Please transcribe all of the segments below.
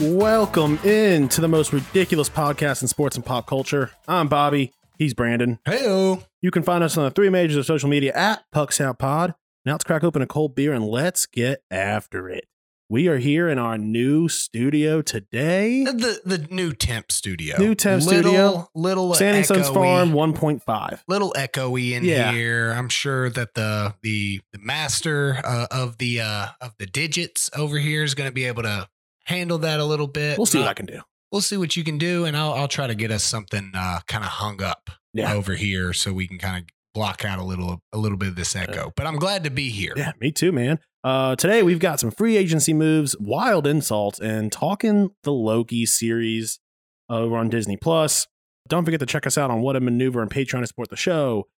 Welcome in to the most ridiculous podcast in sports and pop culture. I'm Bobby. He's Brandon. Heyo. You can find us on the three majors of social media at Pucks Out Pod. Now let's crack open a cold beer and let's get after it. We are here in our new studio today. The new temp studio. Little Standing Stones Farm 1.5. Little echoey in here. I'm sure that the master of the digits over here is going to be able to handle that a little bit. We'll see what I can do. We'll see what you can do, and I'll try to get us something kind of hung up over here so we can kind of block out a little bit of this echo. But I'm glad to be here. Yeah, me too, man. Today we've got some free agency moves, wild insults, and talking the Loki series over on Disney Plus. Don't forget to check us out on What a Maneuver and Patreon to support the show.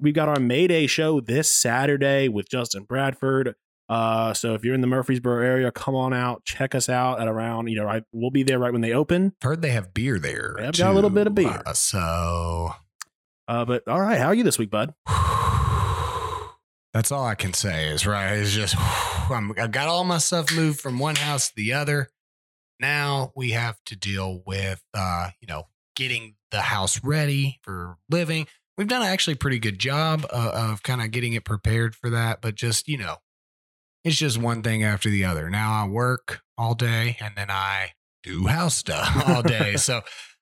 We've got our Mayday show this Saturday with Justin Bradford. So if you're in the Murfreesboro area, come on out, check us out at around, we'll be there right when they open. Heard they have beer there. I've got a little bit of beer. But all right. How are you this week, bud? That's all I can say is right. It's just, I've got all my stuff moved from one house to the other. Now we have to deal with, getting the house ready for living. We've done actually a pretty good job of kind of getting it prepared for that, but just, it's just one thing after the other. Now I work all day and then I do house stuff all day.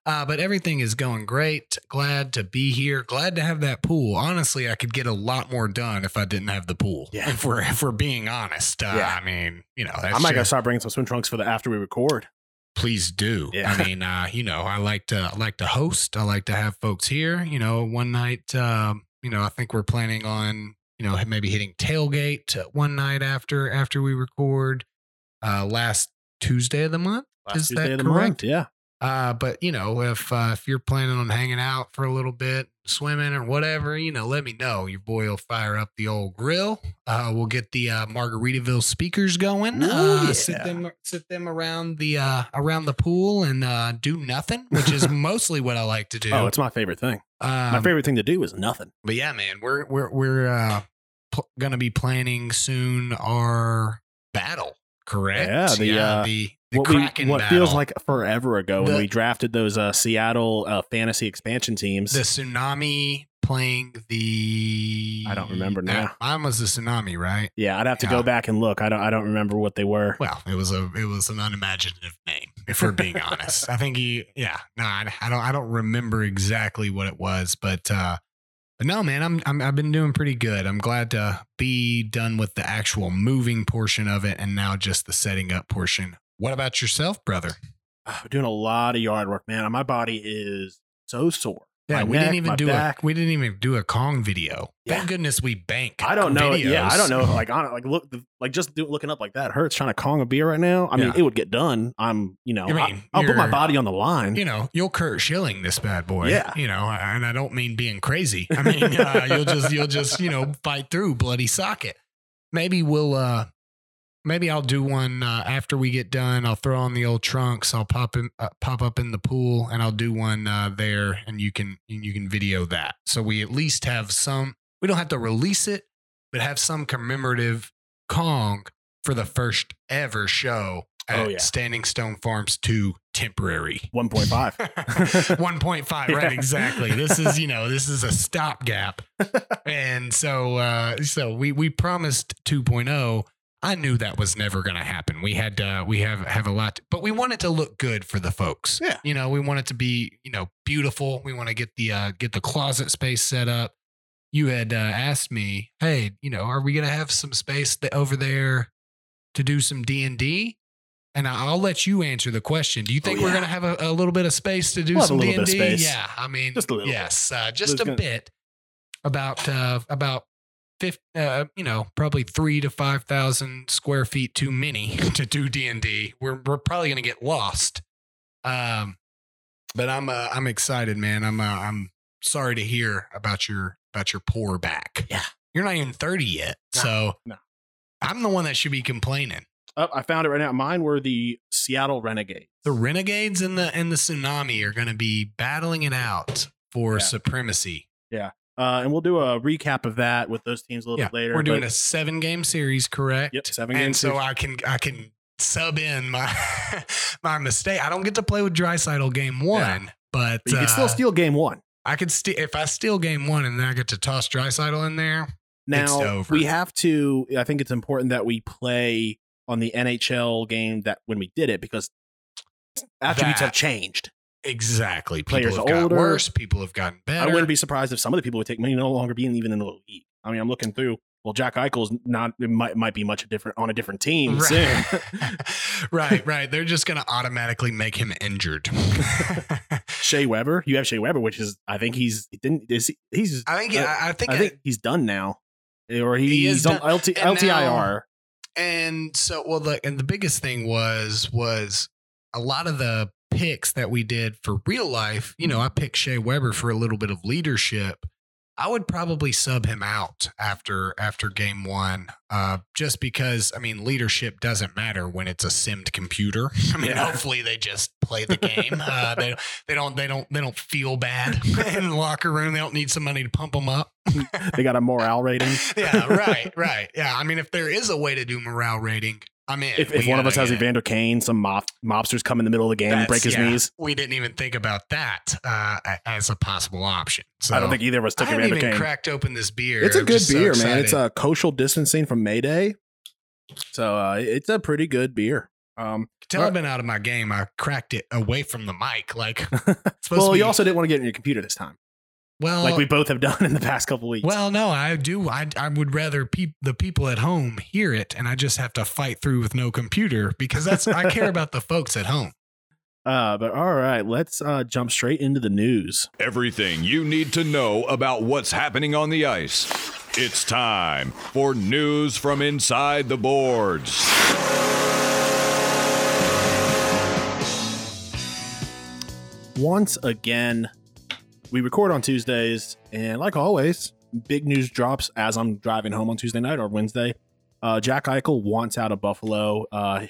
But everything is going great. Glad to be here. Glad to have that pool. Honestly, I could get a lot more done if I didn't have the pool. Yeah. If we're being honest. I mean, I might gotta start bringing some swim trunks for the after we record. Please do. Yeah. I mean, I like to host. I like to have folks here. One night, I think we're planning on maybe hitting tailgate one night after we record last Tuesday of the month. Is that correct? Yeah. But if you're planning on hanging out for a little bit, swimming or whatever, let me know. Your boy will fire up the old grill. We'll get the Margaritaville speakers going. Sit them around the pool and do nothing, which is mostly what I like to do. Oh, it's my favorite thing. My favorite thing to do is nothing. But yeah, man, we're going to be planning soon our battle. Correct. Yeah. The Kraken battle. What feels like forever ago when we drafted those Seattle fantasy expansion teams. The Tsunami playing the... I don't remember now. Mine was the Tsunami, right? Yeah, I'd have to go back and look. I don't remember what they were. Well, it was an unimaginative name, if we're being honest. I think I don't remember exactly what it was, but no, man, I've been doing pretty good. I'm glad to be done with the actual moving portion of it and now just the setting up portion. What about yourself, brother? Oh, doing a lot of yard work, man. My body is so sore. Yeah, we didn't even do a Kong video. Yeah. Thank goodness we bank. I don't know. Videos. Yeah, I don't know. Looking up like that hurts. Trying to Kong a beer right now. I mean, it would get done. I'll put my body on the line. You'll Kurt Schilling this bad boy. Yeah. And I don't mean being crazy. I mean, you'll just fight through bloody socket. Maybe we'll. Maybe I'll do one after we get done. I'll throw on the old trunks. I'll pop up in the pool, and I'll do one there, and you can video that. So we at least have some. We don't have to release it, but have some commemorative Kong for the first ever show at Standing Stone Farms 2 Temporary 1.5. 1.5, right? Exactly. This is a stopgap, and so we promised 2.0. I knew that was never going to happen. We had we have a lot, but we want it to look good for the folks. Yeah. We want it to be, beautiful. We want to get the closet space set up. You had asked me, hey, are we going to have some space over there to do some D&D? And I'll let you answer the question. Do you think we're going to have a little bit of space to do some D&D? Yeah. I mean, just a little bit about probably 3,000 to 5,000 square feet too many to do D&D. We're probably going to get lost. But I'm excited, man. I'm sorry to hear about your poor back. Yeah. You're not even 30 yet. No. I'm the one that should be complaining. Oh, I found it right now. Mine were the Seattle Renegades. The Renegades and the Tsunami are going to be battling it out for supremacy. Yeah. And we'll do a recap of that with those teams a little bit later. We're doing a 7-game series, correct? Yep, 7-game series. And so I can sub in my mistake. I don't get to play with Draisaitl game one, but you can still steal game one. I could if I steal game one and then I get to toss Draisaitl in there. Now it's over. We have to. I think it's important that we play on the NHL game that when we did it, because attributes have changed. Exactly. Players have got older. Worse. People have gotten better. I wouldn't be surprised if some of the people would take money no longer being even in the league. I mean, I'm looking through. Well, Jack Eichel's not. It might be much different on a different team. Right. Soon. right. They're just going to automatically make him injured. Shea Weber. You have Shea Weber, which is I think he's done now, or he's on LTIR. And so, well, the biggest thing was a lot of the picks that we did for real life. You know, I picked Shea Weber for a little bit of leadership. I would probably sub him out after game one, just because, I mean, leadership doesn't matter when it's a simmed computer. I mean, hopefully they just play the game. They don't feel bad in the locker room. They don't need somebody to pump them up. They got a morale rating. Right. Yeah, I mean, if there is a way to do morale rating, I'm in. If one of us has Evander Kane, some mobsters come in the middle of the game and break his knees. We didn't even think about that as a possible option. So I don't think either of us took Evander Kane. I haven't even cracked open this beer. It's a good beer, man. It's a social distancing from Mayday. So it's a pretty good beer. I've been out of my game. I cracked it away from the mic. Like, well, you also didn't want to get in your computer this time. Well, like we both have done in the past couple weeks. Well, no, I do. I would rather the people at home hear it, and I just have to fight through with no computer because that's I care about the folks at home. But all right, let's jump straight into the news. Everything you need to know about what's happening on the ice. It's time for news from inside the boards. Once again, we record on Tuesdays, and like always, big news drops as I'm driving home on Tuesday night or Wednesday. Jack Eichel wants out of Buffalo.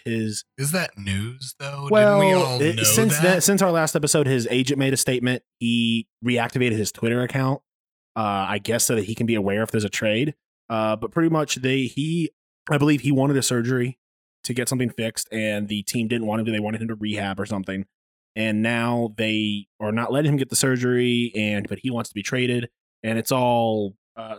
Is that news, though? Well, didn't we all know since our last episode, his agent made a statement. He reactivated his Twitter account, I guess, so that he can be aware if there's a trade. But pretty much, I believe he wanted a surgery to get something fixed, and the team didn't want him to. They wanted him to rehab or something. And now they are not letting him get the surgery, but he wants to be traded, and it's all But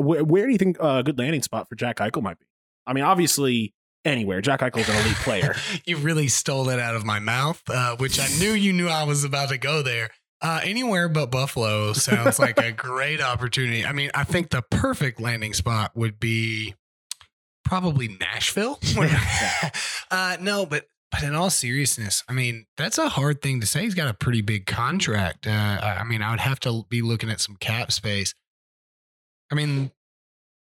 where do you think a good landing spot for Jack Eichel might be? I mean, obviously anywhere. Jack Eichel's an elite player. You really stole that out of my mouth, which I knew you knew I was about to go there. Anywhere but Buffalo sounds like a great opportunity. I mean, I think the perfect landing spot would be probably Nashville. But in all seriousness, I mean, that's a hard thing to say. He's got a pretty big contract. I mean, I would have to be looking at some cap space. I mean,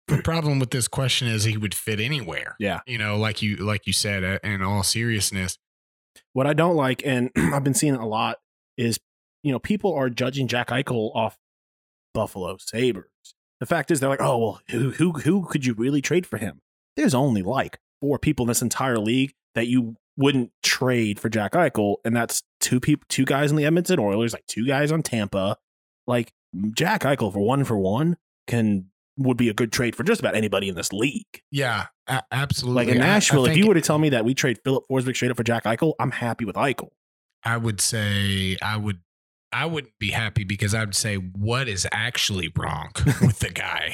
the problem with this question is he would fit anywhere. Yeah. You know, like you said, in all seriousness. What I don't like, and I've been seeing it a lot, is, you know, people are judging Jack Eichel off Buffalo Sabres. The fact is they're like, oh, well, who could you really trade for him? There's only like 4 people in this entire league that you wouldn't trade for Jack Eichel, and that's 2 guys in the Edmonton Oilers, like 2 guys on Tampa. Like Jack Eichel for one would be a good trade for just about anybody in this league. Yeah, absolutely. Like in Nashville, if you were to tell me that we trade Philip Forsberg straight up for Jack Eichel, I'm happy with Eichel. I would say I wouldn't be happy because I'd say what is actually wrong with the guy.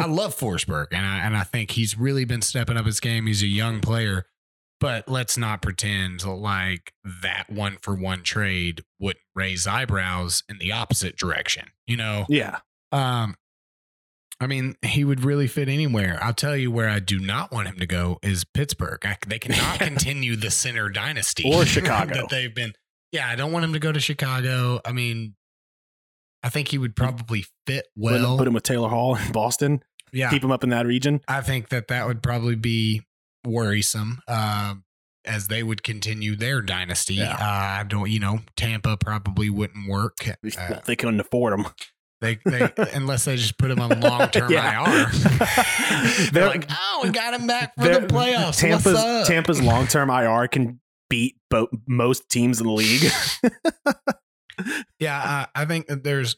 I love Forsberg, and I think he's really been stepping up his game. He's a young player. But let's not pretend like that 1-for-1 trade would raise eyebrows in the opposite direction, you know? Yeah. I mean, he would really fit anywhere. I'll tell you where I do not want him to go is Pittsburgh. They cannot continue the center dynasty. Or Chicago. that they've been. Yeah, I don't want him to go to Chicago. I mean, I think he would probably fit well. Put him with Taylor Hall in Boston. Yeah. Keep him up in that region. I think that would probably be worrisome as they would continue their dynasty. Yeah. Tampa probably wouldn't work. They couldn't afford him. They unless they just put him on long-term IR. They're like, oh, we got him back for the playoffs. Tampa's long-term IR can beat most teams in the league. Yeah, I think that there's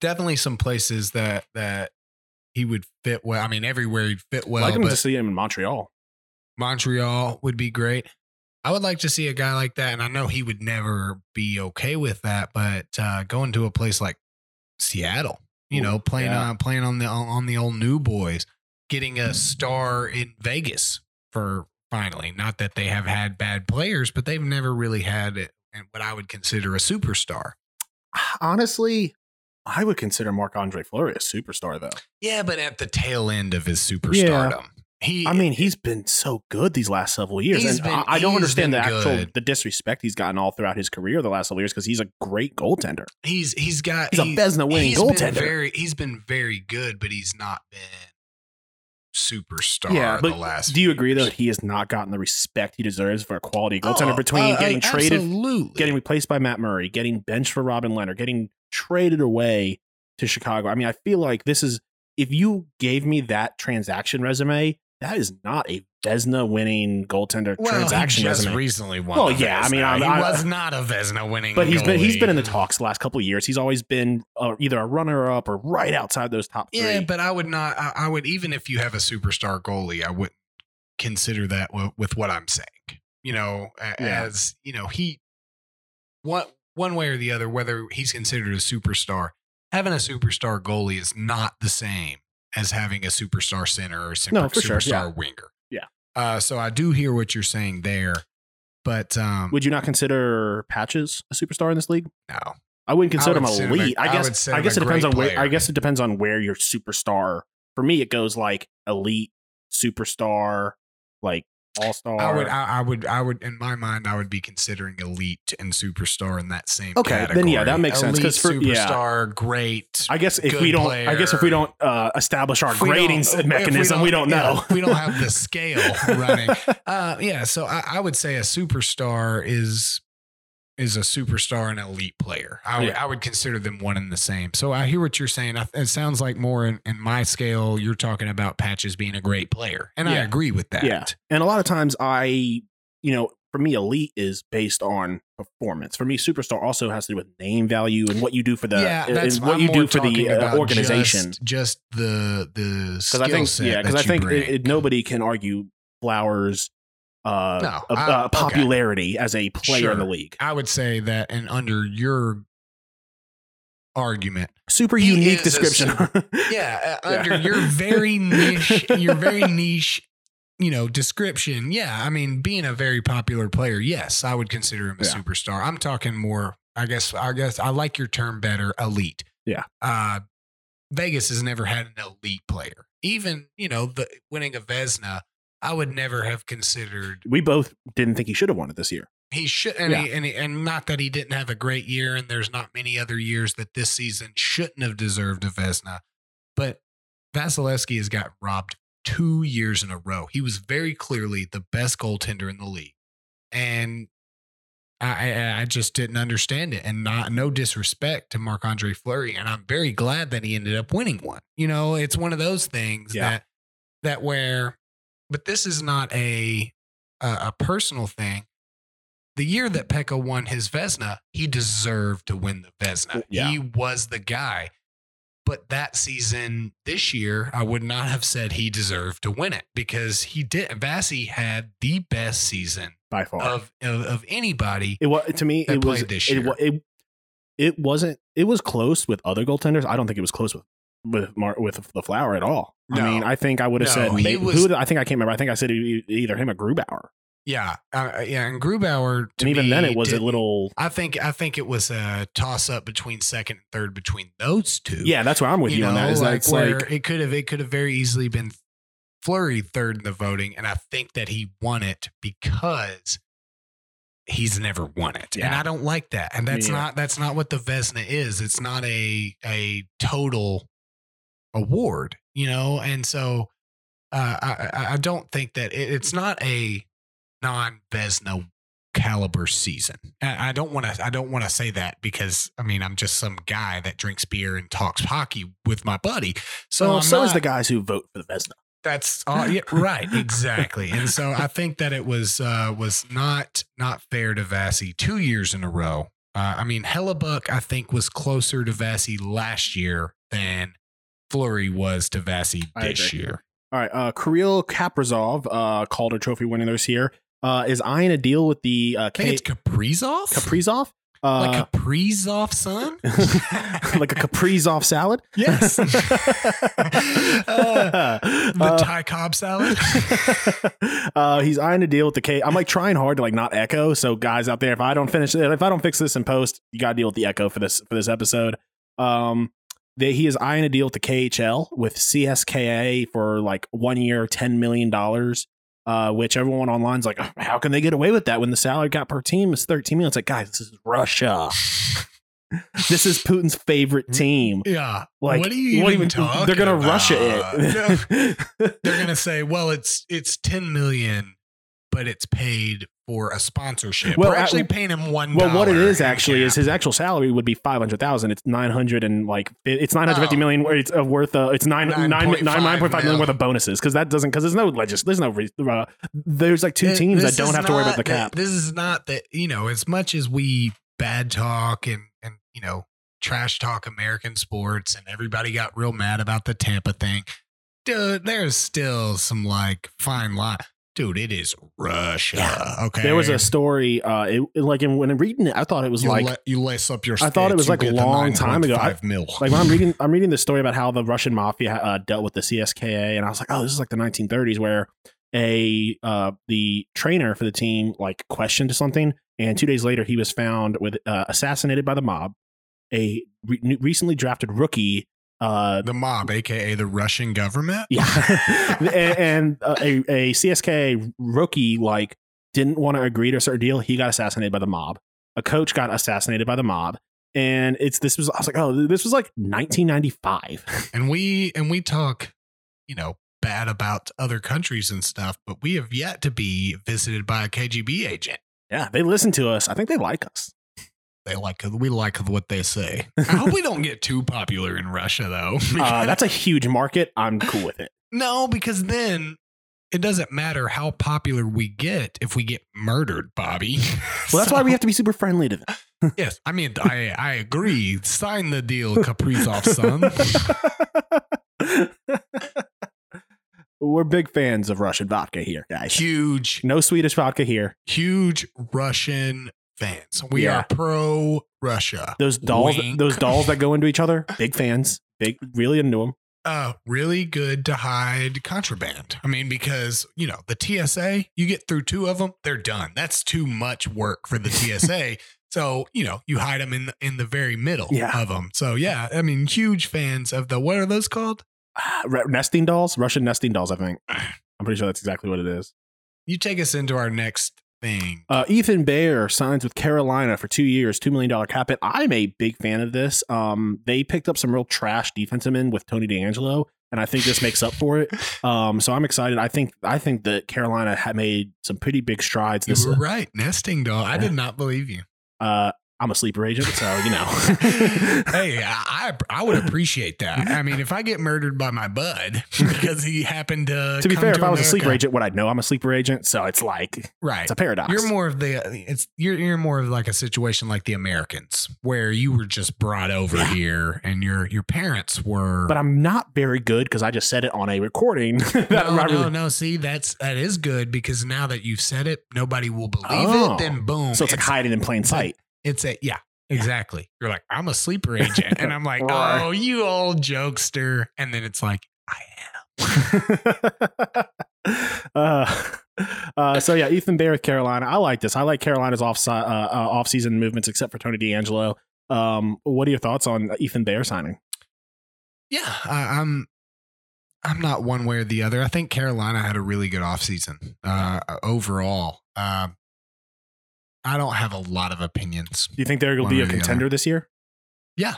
definitely some places that he would fit well. I mean, everywhere he'd fit well. I'd like him to see him in Montreal. Montreal would be great. I would like to see a guy like that, and I know he would never be okay with that, but going to a place like Seattle, playing on the old New Boys, getting a star in Vegas for finally. Not that they have had bad players, but they've never really had what I would consider a superstar. Honestly, I would consider Marc-Andre Fleury a superstar, though. Yeah, but at the tail end of his superstardom. Yeah. He's been so good these last several years. And I don't understand the disrespect he's gotten all throughout his career the last several years, because he's a great goaltender. He's a Vezina winning goaltender. He's been very good, but he's not been superstar the last few years. Do you agree, though, that he has not gotten the respect he deserves for a quality goaltender between getting traded, getting replaced by Matt Murray, getting benched for Robin Lehner, getting traded away to Chicago? I mean, I feel like this is, if you gave me that transaction resume, that is not a Vezina winning goaltender transaction resume. Well, he just recently won. Well, yeah, Vezina. He was not a Vezina winning goalie. But he's been in the talks the last couple of years. He's always been either a runner-up or right outside those top three. Yeah, but I would not. I would, even if you have a superstar goalie, I wouldn't consider that with what I'm saying. As you know, he one way or the other, whether he's considered a superstar. Having a superstar goalie is not the same as having a superstar center or superstar winger. Yeah. So I do hear what you're saying there, but would you not consider Patches a superstar in this league? No, I wouldn't consider him elite. I guess it depends on where your superstar. For me, it goes like elite, superstar, like all-star. I would in my mind, I would be considering elite and superstar in that same category. Then that makes sense. Elite, superstar, great. I guess if we don't player, I guess if we don't establish our grading mechanism, we don't know. We don't have the scale running. So I would say a superstar is a superstar and elite player. I would consider them one and the same. So I hear what you're saying. It sounds like more in my scale, you're talking about Patches being a great player. And I agree with that. Yeah. And a lot of times for me, elite is based on performance. For me, superstar also has to do with name value and what you do for the organization. Just the skill set. Yeah. Cause I think nobody can argue Flowers, popularity as a player in the league. I would say that, and under your argument, super unique description. Under your very niche, description. Yeah, I mean, being a very popular player, yes, I would consider him a superstar. I'm talking more. I guess I like your term better, elite. Yeah. Vegas has never had an elite player. Even the winning a Vezina. I would never have considered. We both didn't think he should have won it this year. He should, and not that he didn't have a great year, and there's not many other years that this season shouldn't have deserved a Vezina. But Vasilevskiy has got robbed 2 years in a row. He was very clearly the best goaltender in the league, and I just didn't understand it. And no disrespect to Marc-Andre Fleury, and I'm very glad that he ended up winning one. It's one of those things that where. But this is not a personal thing. The year that Pekka won his Vezina, he deserved to win the Vezina. Yeah. He was the guy. But that season, this year, I would not have said he deserved to win it because he did. Vasi had the best season by far of anybody. It was, to me, it was this year. It wasn't. It was close with other goaltenders. I don't think it was close with the Flower at all. No. I mean, I think I would have said I can't remember. I think I said either him or Grubauer. Yeah. And Grubauer then it was a little I think it was a toss up between second and third between those two. Yeah, that's where I'm with you on that. Is like it could have very easily been Fleury third in the voting, and I think that he won it because he's never won it. Yeah. And I don't like that. And that's not what the Vezina is. It's not a total award, you know? And so I don't think that it's not a non-Vezina caliber season. I don't want to say that because I mean, I'm just some guy that drinks beer and talks hockey with my buddy. So is the guys who vote for the Vezina. That's all. Yeah, right. Exactly. And so I think that it was not fair to Vasi 2 years in a row. I mean, Hellebuck, I think, was closer to Vasi last year than Fleury was to Vasi this year. All right. Kirill Kaprizov, Calder Trophy winner this year, is eyeing a deal with the it's Kaprizov? Kaprizov? Like a Kaprizov, son? Like a Kaprizov salad? Yes. The Thai Cobb salad? He's eyeing a deal with the K. I'm like trying hard to like not echo. So guys out there, if I don't fix this in post, you got to deal with the echo for this episode. He is eyeing a deal with the KHL with CSKA for like 1 year, $10 million. Which everyone online's like, oh, how can they get away with that when the salary cap per team is $13 million? It's like, guys, this is Russia. This is Putin's favorite team. Yeah. Like, what are you even talking? They're gonna Russia it. They're gonna say, well, it's $10 million, but it's paid for a sponsorship. Well, we're actually paying him $1. Well, what it is actually is his actual salary would be 500,000. It's 900 and like it's 950 million. It's worth it's 9.5 million worth of bonuses because there's like two teams that don't have to worry about the cap. This is not that, you know, as much as we bad talk and you know, trash talk American sports and everybody got real mad about the Tampa thing. Dude, there's still some like fine line. Dude, it is Russia. Yeah. Okay. There was a story, when I'm reading it, I thought it was you lace up your. I thought it was like a long time ago. Like when I'm reading the story about how the Russian mafia dealt with the CSKA, and I was like, oh, this is like the 1930s, where the trainer for the team like questioned something, and 2 days later he was found with assassinated by the mob. A recently drafted rookie. The mob, aka the Russian government, yeah, and a CSKA rookie like didn't want to agree to a certain deal. He got assassinated by the mob. A coach got assassinated by the mob, and I was like, oh, this was like 1995, and we talk, you know, bad about other countries and stuff, but we have yet to be visited by a KGB agent. Yeah, they listen to us. I think they like us. We like what they say. I hope we don't get too popular in Russia, though. That's a huge market. I'm cool with it. No, because then it doesn't matter how popular we get if we get murdered, Bobby. Well, that's why we have to be super friendly to them. Yes. I mean, I agree. Sign the deal, Kaprizov, son. We're big fans of Russian vodka here, guys. Huge. No Swedish vodka here. Huge Russian fans. We are pro Russia. Those dolls that go into each other, big fans, really into them. Really good to hide contraband. I mean, because you know the TSA, you get through two of them, they're done. That's too much work for the TSA. So you know you hide them in the very middle of them. So yeah, I mean, huge fans of what are those called? Nesting dolls, Russian nesting dolls. I think I'm pretty sure that's exactly what it is. You take us into our next thing. Ethan Bear signs with Carolina for 2 years, $2 million cap hit. I'm a big fan of this. They picked up some real trash defensemen with Tony D'Angelo, and I think this makes up for it. So I'm excited. I think that Carolina had made some pretty big strides. You were right. Nesting doll. Yeah. I did not believe you. I'm a sleeper agent, so you know. Hey, I would appreciate that. I mean, if I get murdered by my bud because he happened to be fair, if I was a sleeper agent, would I know I'm a sleeper agent? So it's like right, it's a paradox. You're more of like a situation like the Americans, where you were just brought over here, and your parents were. But I'm not very good because I just said it on a recording. No. See, that is good because now that you've said it, nobody will believe it. Then boom. So it's like hiding in plain sight. Yeah, exactly. You're like, I'm a sleeper agent. And I'm like, oh, you old jokester. And then it's like, I am. So yeah, Ethan Bear with Carolina. I like this. I like Carolina's offseason movements, except for Tony D'Angelo. What are your thoughts on Ethan Bear signing? Yeah, I'm not one way or the other. I think Carolina had a really good offseason overall. I don't have a lot of opinions. Do you think there will be a contender this year? Yeah.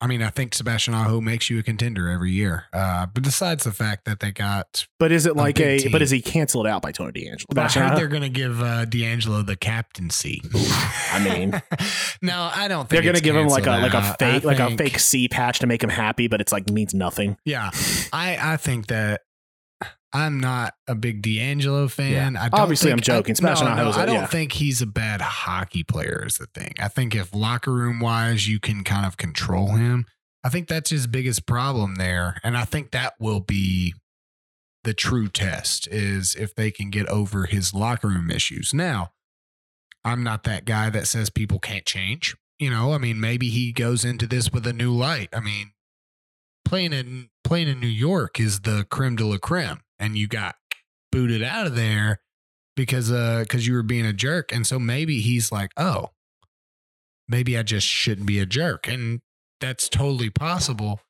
I mean, I think Sebastian Aho makes you a contender every year. But besides the fact that they got, but is it like a, team. But is he canceled out by Tony D'Angelo? But I heard they're going to give D'Angelo the captaincy. I mean, no, I don't think they're going to give him like a fake C patch to make him happy, but it's like means nothing. Yeah. I think that I'm not a big D'Angelo fan. Yeah. Obviously, I'm joking. I don't think he's a bad hockey player is the thing. I think if locker room wise, you can kind of control him. I think that's his biggest problem there. And I think that will be the true test is if they can get over his locker room issues. Now, I'm not that guy that says people can't change. You know, I mean, maybe he goes into this with a new light. I mean, playing in New York is the creme de la creme. And you got booted out of there because you were being a jerk. And so maybe he's like, oh, maybe I just shouldn't be a jerk. And that's totally possible.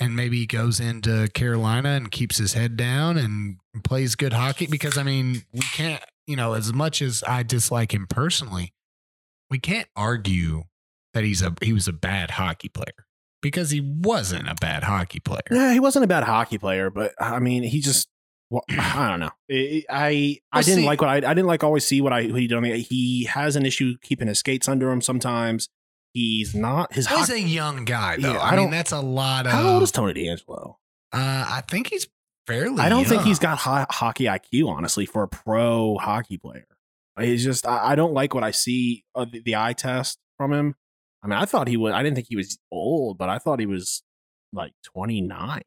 And maybe he goes into Carolina and keeps his head down and plays good hockey. Because, I mean, we can't, you know, as much as I dislike him personally, we can't argue that he was a bad hockey player. Because he wasn't a bad hockey player. Yeah, he wasn't a bad hockey player. But, I mean, he just... Well, I don't know. I didn't always see what he done. He has an issue keeping his skates under him sometimes. He's a young guy though. Yeah, I mean, that's a lot of. How old is Tony D'Angelo? I think he's fairly. I don't think he's got hockey IQ honestly for a pro hockey player. He's just I don't like what I see the eye test from him. I mean, I thought he was. I didn't think he was old, but I thought he was like 29.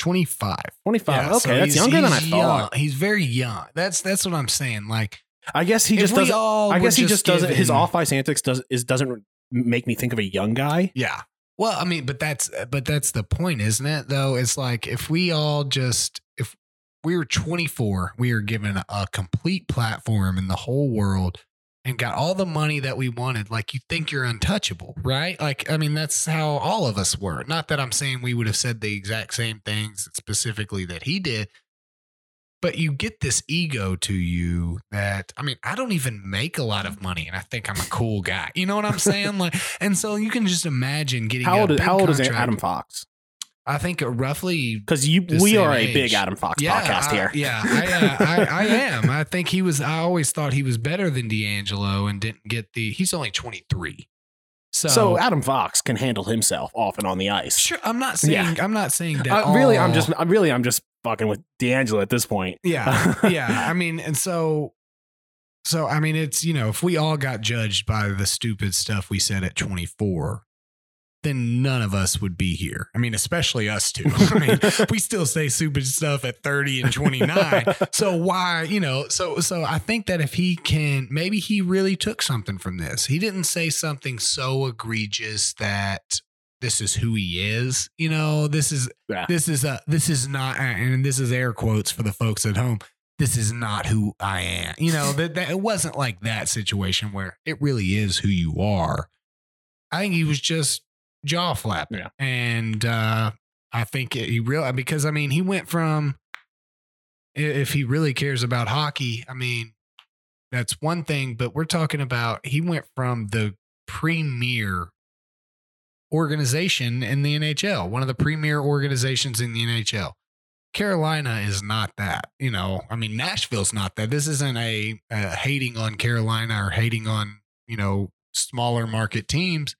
25. Yeah, okay, so that's younger than I thought. He's very young. That's what I'm saying. Like, I guess he just doesn't. I guess he just doesn't. His off ice antics doesn't make me think of a young guy. Yeah. Well, I mean, but that's the point, isn't it? Though it's like if we were 24, we were given a complete platform in the whole world and got all the money that we wanted. Like, you think you're untouchable, right? Like, I mean, that's how all of us were. Not that I'm saying we would have said the exact same things specifically that he did, but you get this ego to you that, I mean, I don't even make a lot of money and I think I'm a cool guy. You know what I'm saying? Like, and so you can just imagine getting how old is Adam Fox? I think roughly because we are a big Adam Fox podcast here. Yeah, I am. I think he was. I always thought he was better than D'Angelo and didn't get the. He's only 23, so Adam Fox can handle himself off and on the ice. Sure, I'm not saying. Yeah. I'm not saying that. I'm just fucking with D'Angelo at this point. Yeah, yeah. I mean, and so I mean, it's, you know, if we all got judged by the stupid stuff we said at 24. Then none of us would be here. I mean, especially us two. I mean, we still say stupid stuff at 30 and 29. So why, you know, so I think that if he can, maybe he really took something from this. He didn't say something so egregious that this is who he is. You know, this is not, and this is air quotes for the folks at home. This is not who I am. You know, that it wasn't like that situation where it really is who you are. I think he was just jaw flapping. Yeah. And I think he realized, because I mean, he went from, if he really cares about hockey, I mean, that's one thing, but we're talking about, he went from the premier organization in the NHL, one of the premier organizations in the NHL. Carolina is not that, you know, I mean, Nashville's not that. This isn't a hating on Carolina or hating on, you know, smaller market teams.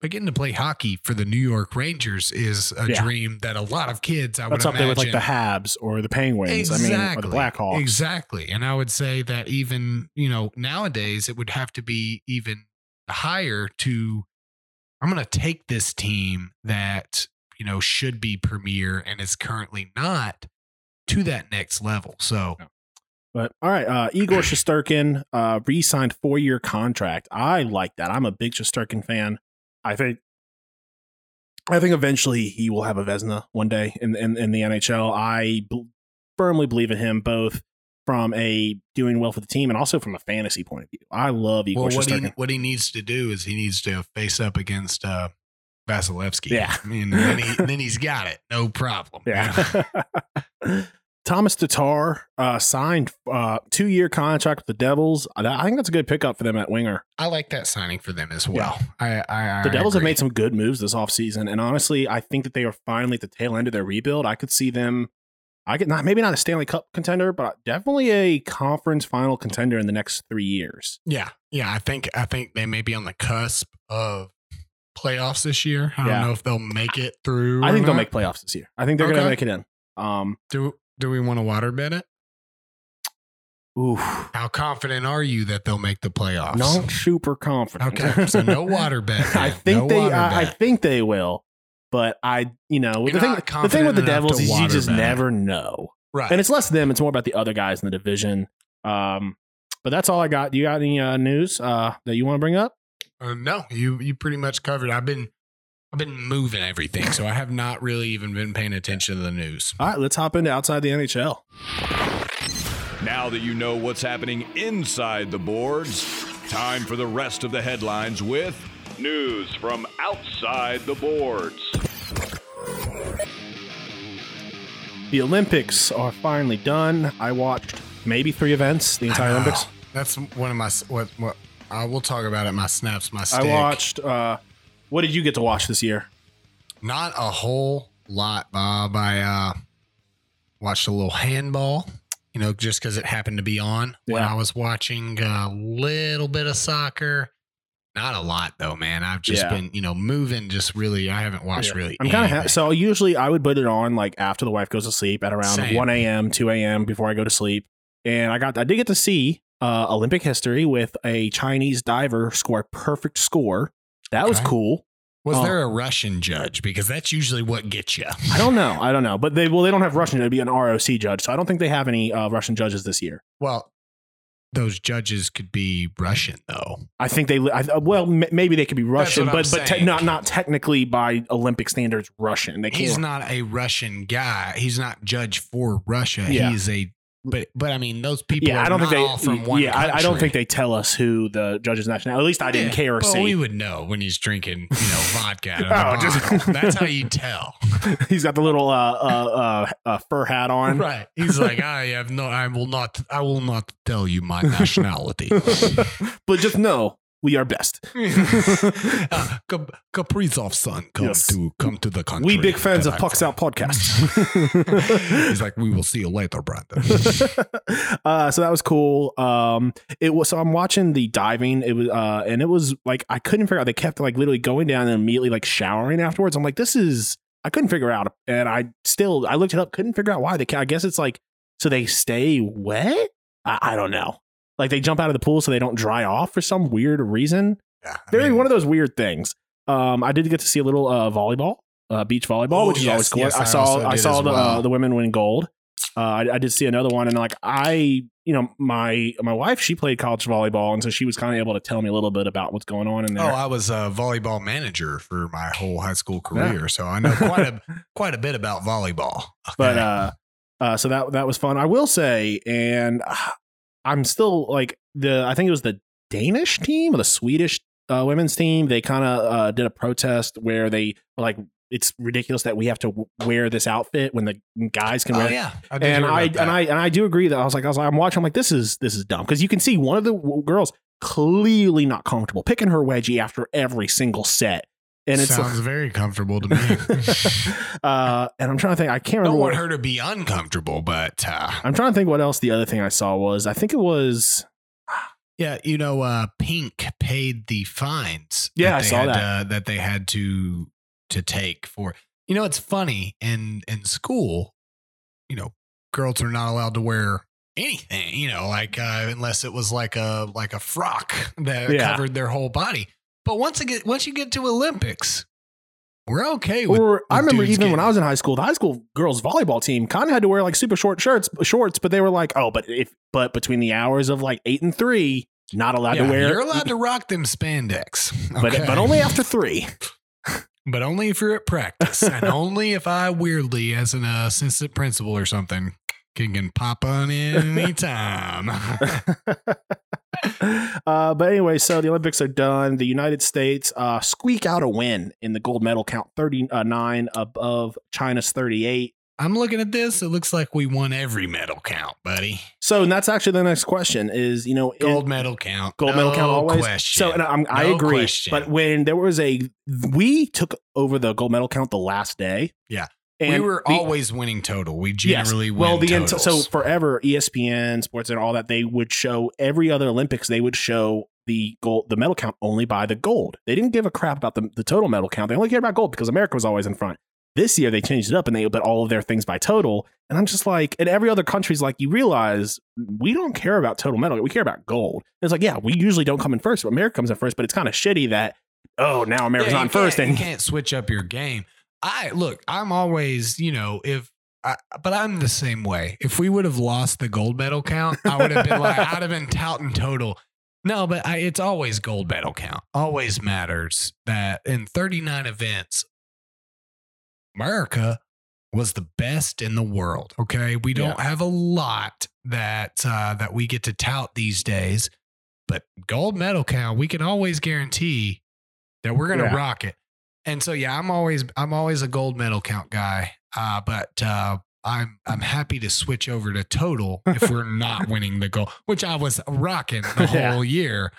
But getting to play hockey for the New York Rangers is a dream that a lot of kids, I would imagine. That's up there with like the Habs or the Penguins, exactly. I mean, or the Blackhawks. Exactly. And I would say that even, you know, nowadays it would have to be even higher to, I'm going to take this team that, you know, should be premier and is currently not, to that next level. So... Yeah. But all right, Igor Shesterkin re-signed 4-year contract. I like that. I'm a big Shesterkin fan. I think eventually he will have a Vezina one day in the NHL. I firmly believe in him, both from a doing well for the team and also from a fantasy point of view. I love Igor Shesterkin. What he needs to do is he needs to face up against Vasilevskiy. Yeah, I mean, then he's got it, no problem. Yeah. Thomas Tatar signed a 2-year contract with the Devils. I think that's a good pickup for them at winger. I like that signing for them as well. Yeah. The Devils have made some good moves this offseason, and honestly, I think that they are finally at the tail end of their rebuild. I could see them, maybe not a Stanley Cup contender, but definitely a conference final contender in the next 3 years. Yeah, I think they may be on the cusp of playoffs this year. I don't know if they'll make it through. I think they'll make playoffs this year. I think they're going to make it in. Do we want to water bet it? Oof. How confident are you that they'll make the playoffs? Not super confident. Okay, so no water bet. I think they will, but the thing with the Devils is you just never know. Right. And it's less them, it's more about the other guys in the division. But that's all I got. You got any news that you want to bring up? No, you pretty much covered. I've been moving everything, so I have not really even been paying attention to the news. All right, let's hop into outside the NHL. Now that you know what's happening inside the boards, time for the rest of the headlines with news from outside the boards. The Olympics are finally done. I watched maybe 3 events, the entire Olympics. That's one of my what I will talk about it. My snaps, my stick. I watched... what did you get to watch this year? Not a whole lot, Bob. I watched a little handball, just because it happened to be on when I was watching a little bit of soccer. Not a lot, though, man. I've just been, moving just really. I haven't watched really. I'm kind of so usually I would put it on like after the wife goes to sleep at around 1 a.m., 2 a.m. before I go to sleep. And I did get to see Olympic history with a Chinese diver score a perfect score. That was cool. Was there a Russian judge? Because that's usually what gets you. I don't know. But they don't have Russian. It'd be an ROC judge. So I don't think they have any Russian judges this year. Well, those judges could be Russian, though. I think maybe they could be Russian, but not technically by Olympic standards Russian. He's not a Russian guy. He's not judge for Russia. Yeah. He is a. But I mean, those people are all from one country. I don't think they tell us who the judge's nationality. At least I didn't care or see. But we would know when he's drinking, vodka. That's how you tell. He's got the little fur hat on. Right. He's like, I will not tell you my nationality. But just know we are best. Kaprizov's son come to the country. We big fans of Pucks Out Podcast. He's like, we will see you later, Brandon. So that was cool. So I'm watching the diving. It was and it was like I couldn't figure out. They kept like literally going down and immediately like showering afterwards. I'm like, I couldn't figure out, and I looked it up, couldn't figure out why I guess it's like so they stay wet. I don't know. Like they jump out of the pool so they don't dry off for some weird reason. Yeah, they're one of those weird things. I did get to see a little volleyball, beach volleyball, which is always cool. Yes, I saw the women win gold. I did see another one, and like my wife, she played college volleyball, and so she was kind of able to tell me a little bit about what's going on in there. Oh, I was a volleyball manager for my whole high school career, so I know quite a bit about volleyball. Okay. But so that was fun. I will say, and. I'm still like I think it was the Danish team or the Swedish women's team. They kind of did a protest where they were like, it's ridiculous that we have to wear this outfit when the guys can wear it. Yeah. I do agree that I was like, I'm watching. I'm like, this is dumb. Cause you can see one of the girls clearly not comfortable picking her wedgie after every single set. And it sounds very comfortable to me. And I'm trying to think. I can't remember. Don't want her to be uncomfortable, but I'm trying to think what else. The other thing I saw was Pink paid the fines. Yeah, I saw that that they had to take for. It's funny in school. Girls are not allowed to wear anything. Unless it was like a frock that covered their whole body. But once you get to Olympics, we're okay. I remember even when I was in high school, the high school girls volleyball team kind of had to wear like super short shorts, but they were like, but between the hours of like 8 and 3, not allowed to wear. You're allowed to rock them spandex, okay. but only after 3. But only if you're at practice, and only if I weirdly, as an assistant principal or something, can pop on in anytime. But anyway, so the Olympics are done. The United States squeak out a win in the gold medal count, 39 above China's 38. I'm looking at this. It looks like we won every medal count, buddy. So and that's actually the next question is, you know, gold medal count, gold medal count always. Question. So and I agree. Question. But when there was we took over the gold medal count the last day. Yeah. And we were always winning total. We generally win totals. So forever, ESPN, Sports and all that, they would show every other Olympics. They would show the gold, the medal count only by the gold. They didn't give a crap about the total medal count. They only cared about gold because America was always in front. This year, they changed it up and they put all of their things by total. And I'm just like, and every other country's like, you realize we don't care about total medal. We care about gold. And it's like, yeah, we usually don't come in first. But America comes in first. But it's kind of shitty that, oh, now America's not first. And you can't switch up your game. I'm always, you know, but I'm the same way. If we would have lost the gold medal count, I would have been like, I'd have been touting total. No, but it's always gold medal count. Always matters that in 39 events, America was the best in the world. Okay. We don't have a lot that we get to tout these days, but gold medal count, we can always guarantee that we're going to rock it. And so, yeah, I'm always a gold medal count guy, but I'm happy to switch over to total if we're not winning the gold, which I was rocking the whole year.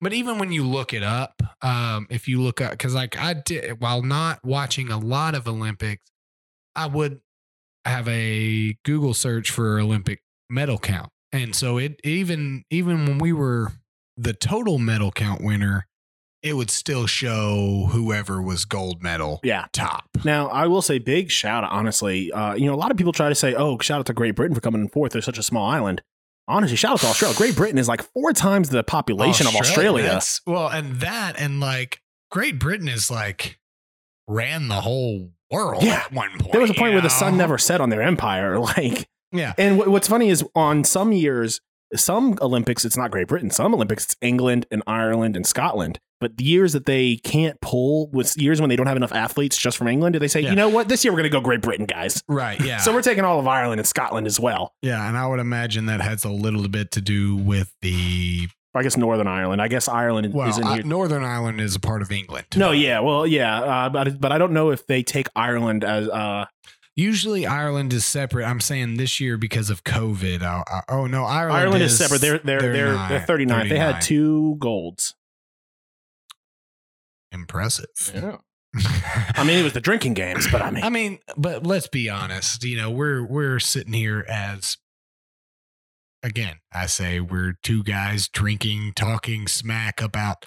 But even when you look it up, if you look up, because like I did, while not watching a lot of Olympics, I would have a Google search for Olympic medal count, and so it even when we were the total medal count winner, it would still show whoever was gold medal top. Now, I will say big shout out, honestly. You know, a lot of people try to say, oh, shout out to Great Britain for coming in fourth. They're such a small island. Honestly, shout out to Australia. Great Britain is like 4 times the population of Australia. Well, and that and like Great Britain is like ran the whole world at one point. There was a point where the sun never set on their empire. Like, yeah. And what's funny is on some years, some Olympics, it's not Great Britain. Some Olympics, it's England and Ireland and Scotland. But the years that they can't pull, with years when they don't have enough athletes just from England, do they say, you know what, this year we're going to go Great Britain, guys. Right, yeah. So we're taking all of Ireland and Scotland as well. Yeah, and I would imagine that has a little bit to do with the... I guess Northern Ireland. I guess Ireland is in here. Northern Ireland is a part of England. No, yeah, well, yeah. But I don't know if they take Ireland as... Usually Ireland is separate. I'm saying this year because of COVID. Ireland is separate. They're 39. They had 2 golds. Impressive. Yeah. I mean, it was the drinking games, but but let's be honest. You know, we're sitting here as, again, I say we're 2 guys drinking, talking smack about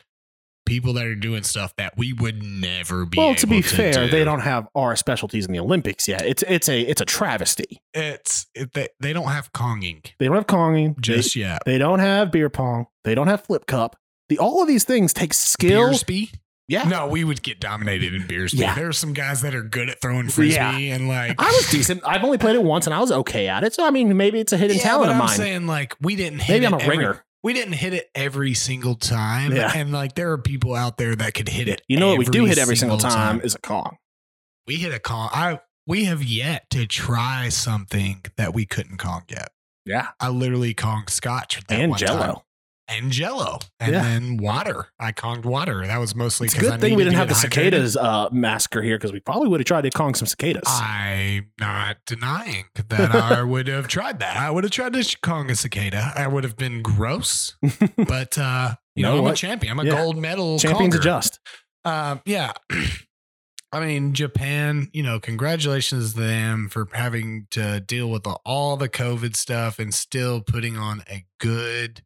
people that are doing stuff that we would never be. Well, to be fair, they don't have our specialties in the Olympics yet. It's a travesty. They don't have Konging. They don't have Konging just yet. They don't have beer pong. They don't have flip cup. All of these things take skill. Beersby? Yeah. No, we would get dominated in Beersby. Yeah. There are some guys that are good at throwing frisbee and like I was decent. I've only played it once and I was okay at it. So I mean, maybe it's a hidden talent of mine. I'm saying like we didn't hit maybe it. Maybe I'm a ringer. We didn't hit it every single time. Yeah. And like there are people out there that could hit it. You know what we do hit every single time is a Kong. We hit a Kong. We have yet to try something that we couldn't Kong yet. Yeah. I literally Konged scotch that and one Jell-O. Then water. I Konged water. That was mostly because I thing we didn't have the cicadas massacre here because we probably would have tried to Kong some cicadas. I'm not denying that I would have tried that. I would have tried to Kong a cicada. I would have been gross, but you know, I'm a champion. I'm a gold medal. Champions adjust. I mean, Japan, you know, congratulations to them for having to deal with all the COVID stuff and still putting on a good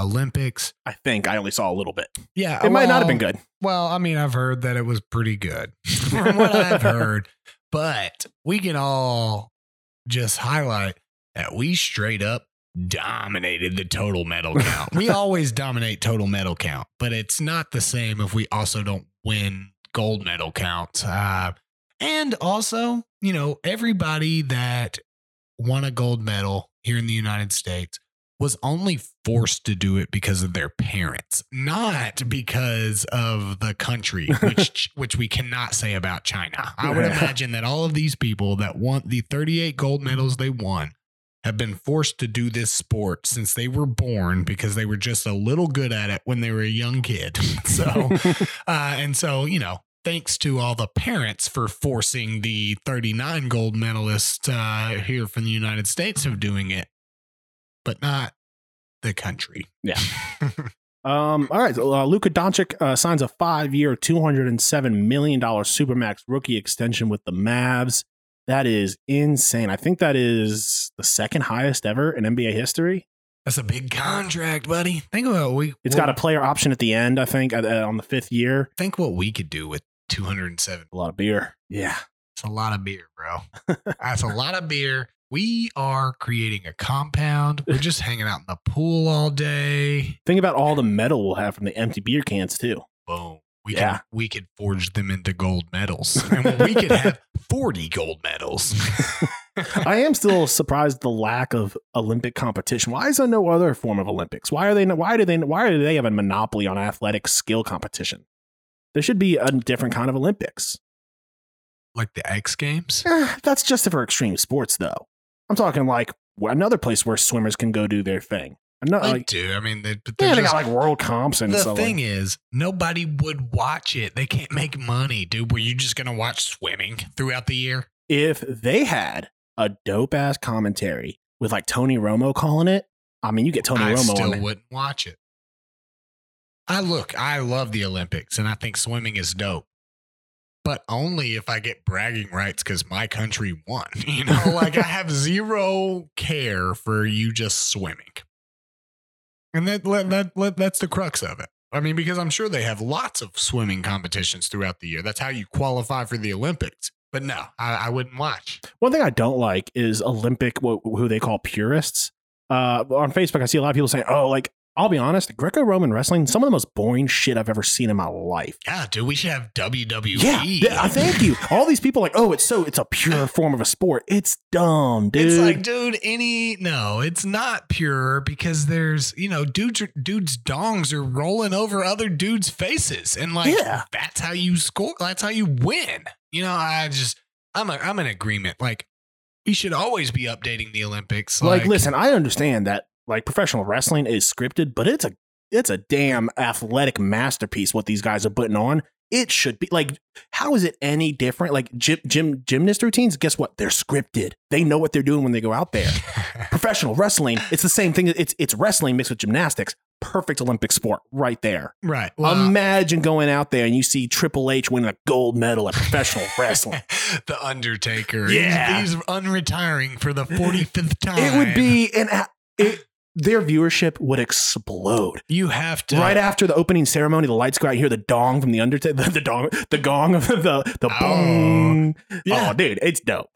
Olympics. I think I only saw a little bit. Yeah. It might not have been good. Well, I mean, I've heard that it was pretty good from what I've heard, but we can all just highlight that we straight up dominated the total medal count. We always dominate total medal count, but it's not the same if we also don't win gold medal count. And also, you know, everybody that won a gold medal here in the United States was only forced to do it because of their parents, not because of the country, which we cannot say about China. I would imagine that all of these people that want the 38 gold medals they won have been forced to do this sport since they were born because they were just a little good at it when they were a young kid. So, and so, you know, thanks to all the parents for forcing the 39 gold medalists here from the United States of doing it, but not the country. Yeah. All right. So, Luka Doncic signs a 5-year, $207 million Supermax rookie extension with the Mavs. That is insane. I think that is the second highest ever in NBA history. That's a big contract, buddy. Think about it's got a player option at the end, I think, on the 5th year. Think what we could do with 207. A lot of beer. Yeah. It's a lot of beer, bro. That's a lot of beer. We are creating a compound. We're just hanging out in the pool all day. Think about all the metal we'll have from the empty beer cans, too. Boom. We could forge them into gold medals. And we could have 40 gold medals. I am still surprised the lack of Olympic competition. Why is there no other form of Olympics? Why do they have a monopoly on athletic skill competition? There should be a different kind of Olympics. Like the X Games? That's just for extreme sports, though. I'm talking like another place where swimmers can go do their thing. They got like world comps and stuff. The thing is, nobody would watch it. They can't make money, dude. Were you just going to watch swimming throughout the year? If they had a dope ass commentary with like Tony Romo calling it, I mean, you get Tony Romo. I still wouldn't watch it. I love the Olympics and I think swimming is dope. But only if I get bragging rights because my country won. You know, like I have zero care for you just swimming. And that's the crux of it. I mean, because I'm sure they have lots of swimming competitions throughout the year. That's how you qualify for the Olympics. But no, I wouldn't watch. One thing I don't like is Olympic, who they call purists. On Facebook, I see a lot of people saying, oh, like, I'll be honest, Greco-Roman wrestling, some of the most boring shit I've ever seen in my life. Yeah, dude, we should have WWE. Yeah, thank you. All these people like, oh, it's a pure form of a sport. It's dumb, dude. It's like, dude, it's not pure because there's, dudes' dongs are rolling over other dudes' faces. And like, That's how you score. That's how you win. You know, I'm in agreement. Like, we should always be updating the Olympics. Like listen, I understand that. Like professional wrestling is scripted, but it's a damn athletic masterpiece. What these guys are putting on, it should be like, how is it any different? Like gymnast routines. Guess what? They're scripted. They know what they're doing when they go out there. Professional wrestling. It's the same thing. It's wrestling mixed with gymnastics. Perfect Olympic sport right there. Right. Well, imagine going out there and you see Triple H winning a gold medal at professional wrestling. The Undertaker. Yeah. He's unretiring for the 45th time. It would be their viewership would explode. You have to. Right after the opening ceremony, the lights go out. You hear the dong from the Undertaker, the gong of the boom. Yeah. Oh, dude, it's dope.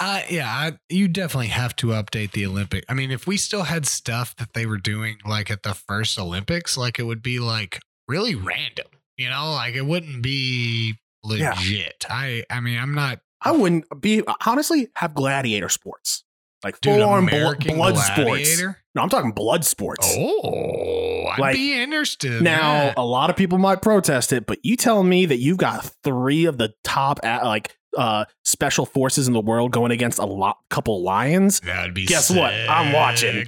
You definitely have to update the Olympics. I mean, if we still had stuff that they were doing like at the first Olympics, like it would be like really random, you know, like it wouldn't be legit. Yeah. I wouldn't be honestly have gladiator sports. Like full-on blood sports. No, I'm talking blood sports. Oh, I'd be interested. Now, a lot of people might protest it, but you telling me that you've got three of the top special forces in the world going against a couple lions? That'd be Guess sick. What? I'm watching.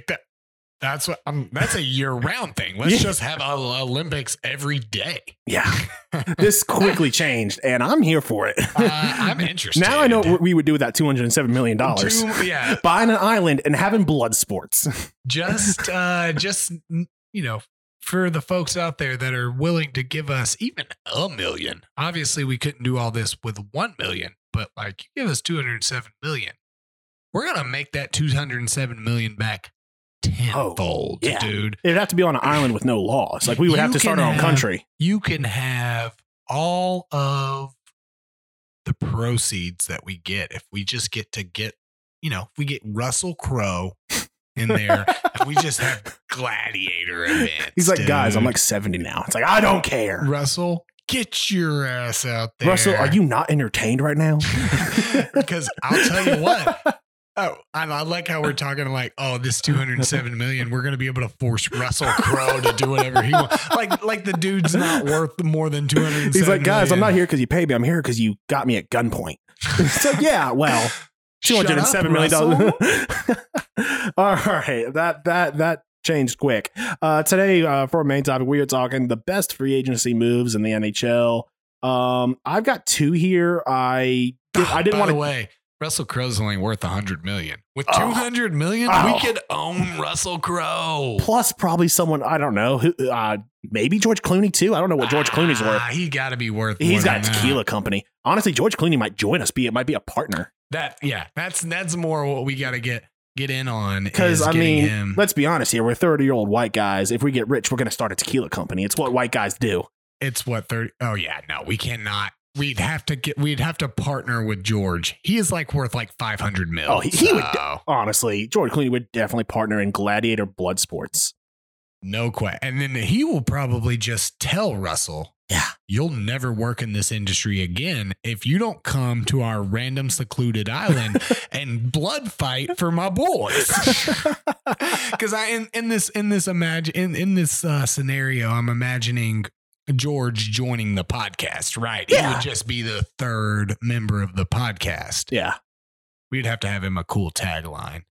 That's a year-round thing. Let's just have Olympics every day. Yeah. This quickly changed, and I'm here for it. I'm interested. Now I know what we would do with that $207 million. Buying an island and having blood sports. Just for the folks out there that are willing to give us even $1 million. Obviously, we couldn't do all this with $1 million, but like you give us $207 million, we're gonna make that $207 million back. Tenfold, dude. It'd have to be on an island with no laws. Like we would have to start our own country. You can have all of the proceeds that we get if we just get Russell Crowe in there and we just have gladiator events. He's like, dude. Guys, I'm like 70 now. It's like, I don't care. Russell, get your ass out there. Russell, are you not entertained right now? Because I'll tell you what. Oh, I like how we're talking like, oh, this $207 million, we're going to be able to force Russell Crowe to do whatever he wants. Like the dude's not worth more than $207 million. He's like, guys, I'm not here because you paid me. I'm here because you got me at gunpoint. It's like, yeah, well, $207 million. All right, that changed quick. Today, for our main topic, we are talking the best free agency moves in the NHL. I've got two here. By the way, Russell Crowe's only worth $100 million. With $200 million, we could own Russell Crowe. Plus, probably someone I don't know who. Maybe George Clooney too. I don't know what George Clooney's worth. He got to be worth. He's got a tequila company. Honestly, George Clooney might join us. It might be a partner. That's more what we got to get in on. Because I mean, let's be honest here. We're 30-year-old white guys. If we get rich, we're going to start a tequila company. It's what white guys do. It's what 30. Oh yeah, no, we cannot. We'd have to partner with George. He is worth $500 million. Oh, he would. Honestly, George Clooney would definitely partner in gladiator blood sports. No question. And then he will probably just tell Russell, yeah, you'll never work in this industry again if you don't come to our random secluded island and blood fight for my boys. Because in this scenario, I'm imagining George joining the podcast, right? Yeah. He would just be the third member of the podcast. Yeah. We'd have to have him a cool tagline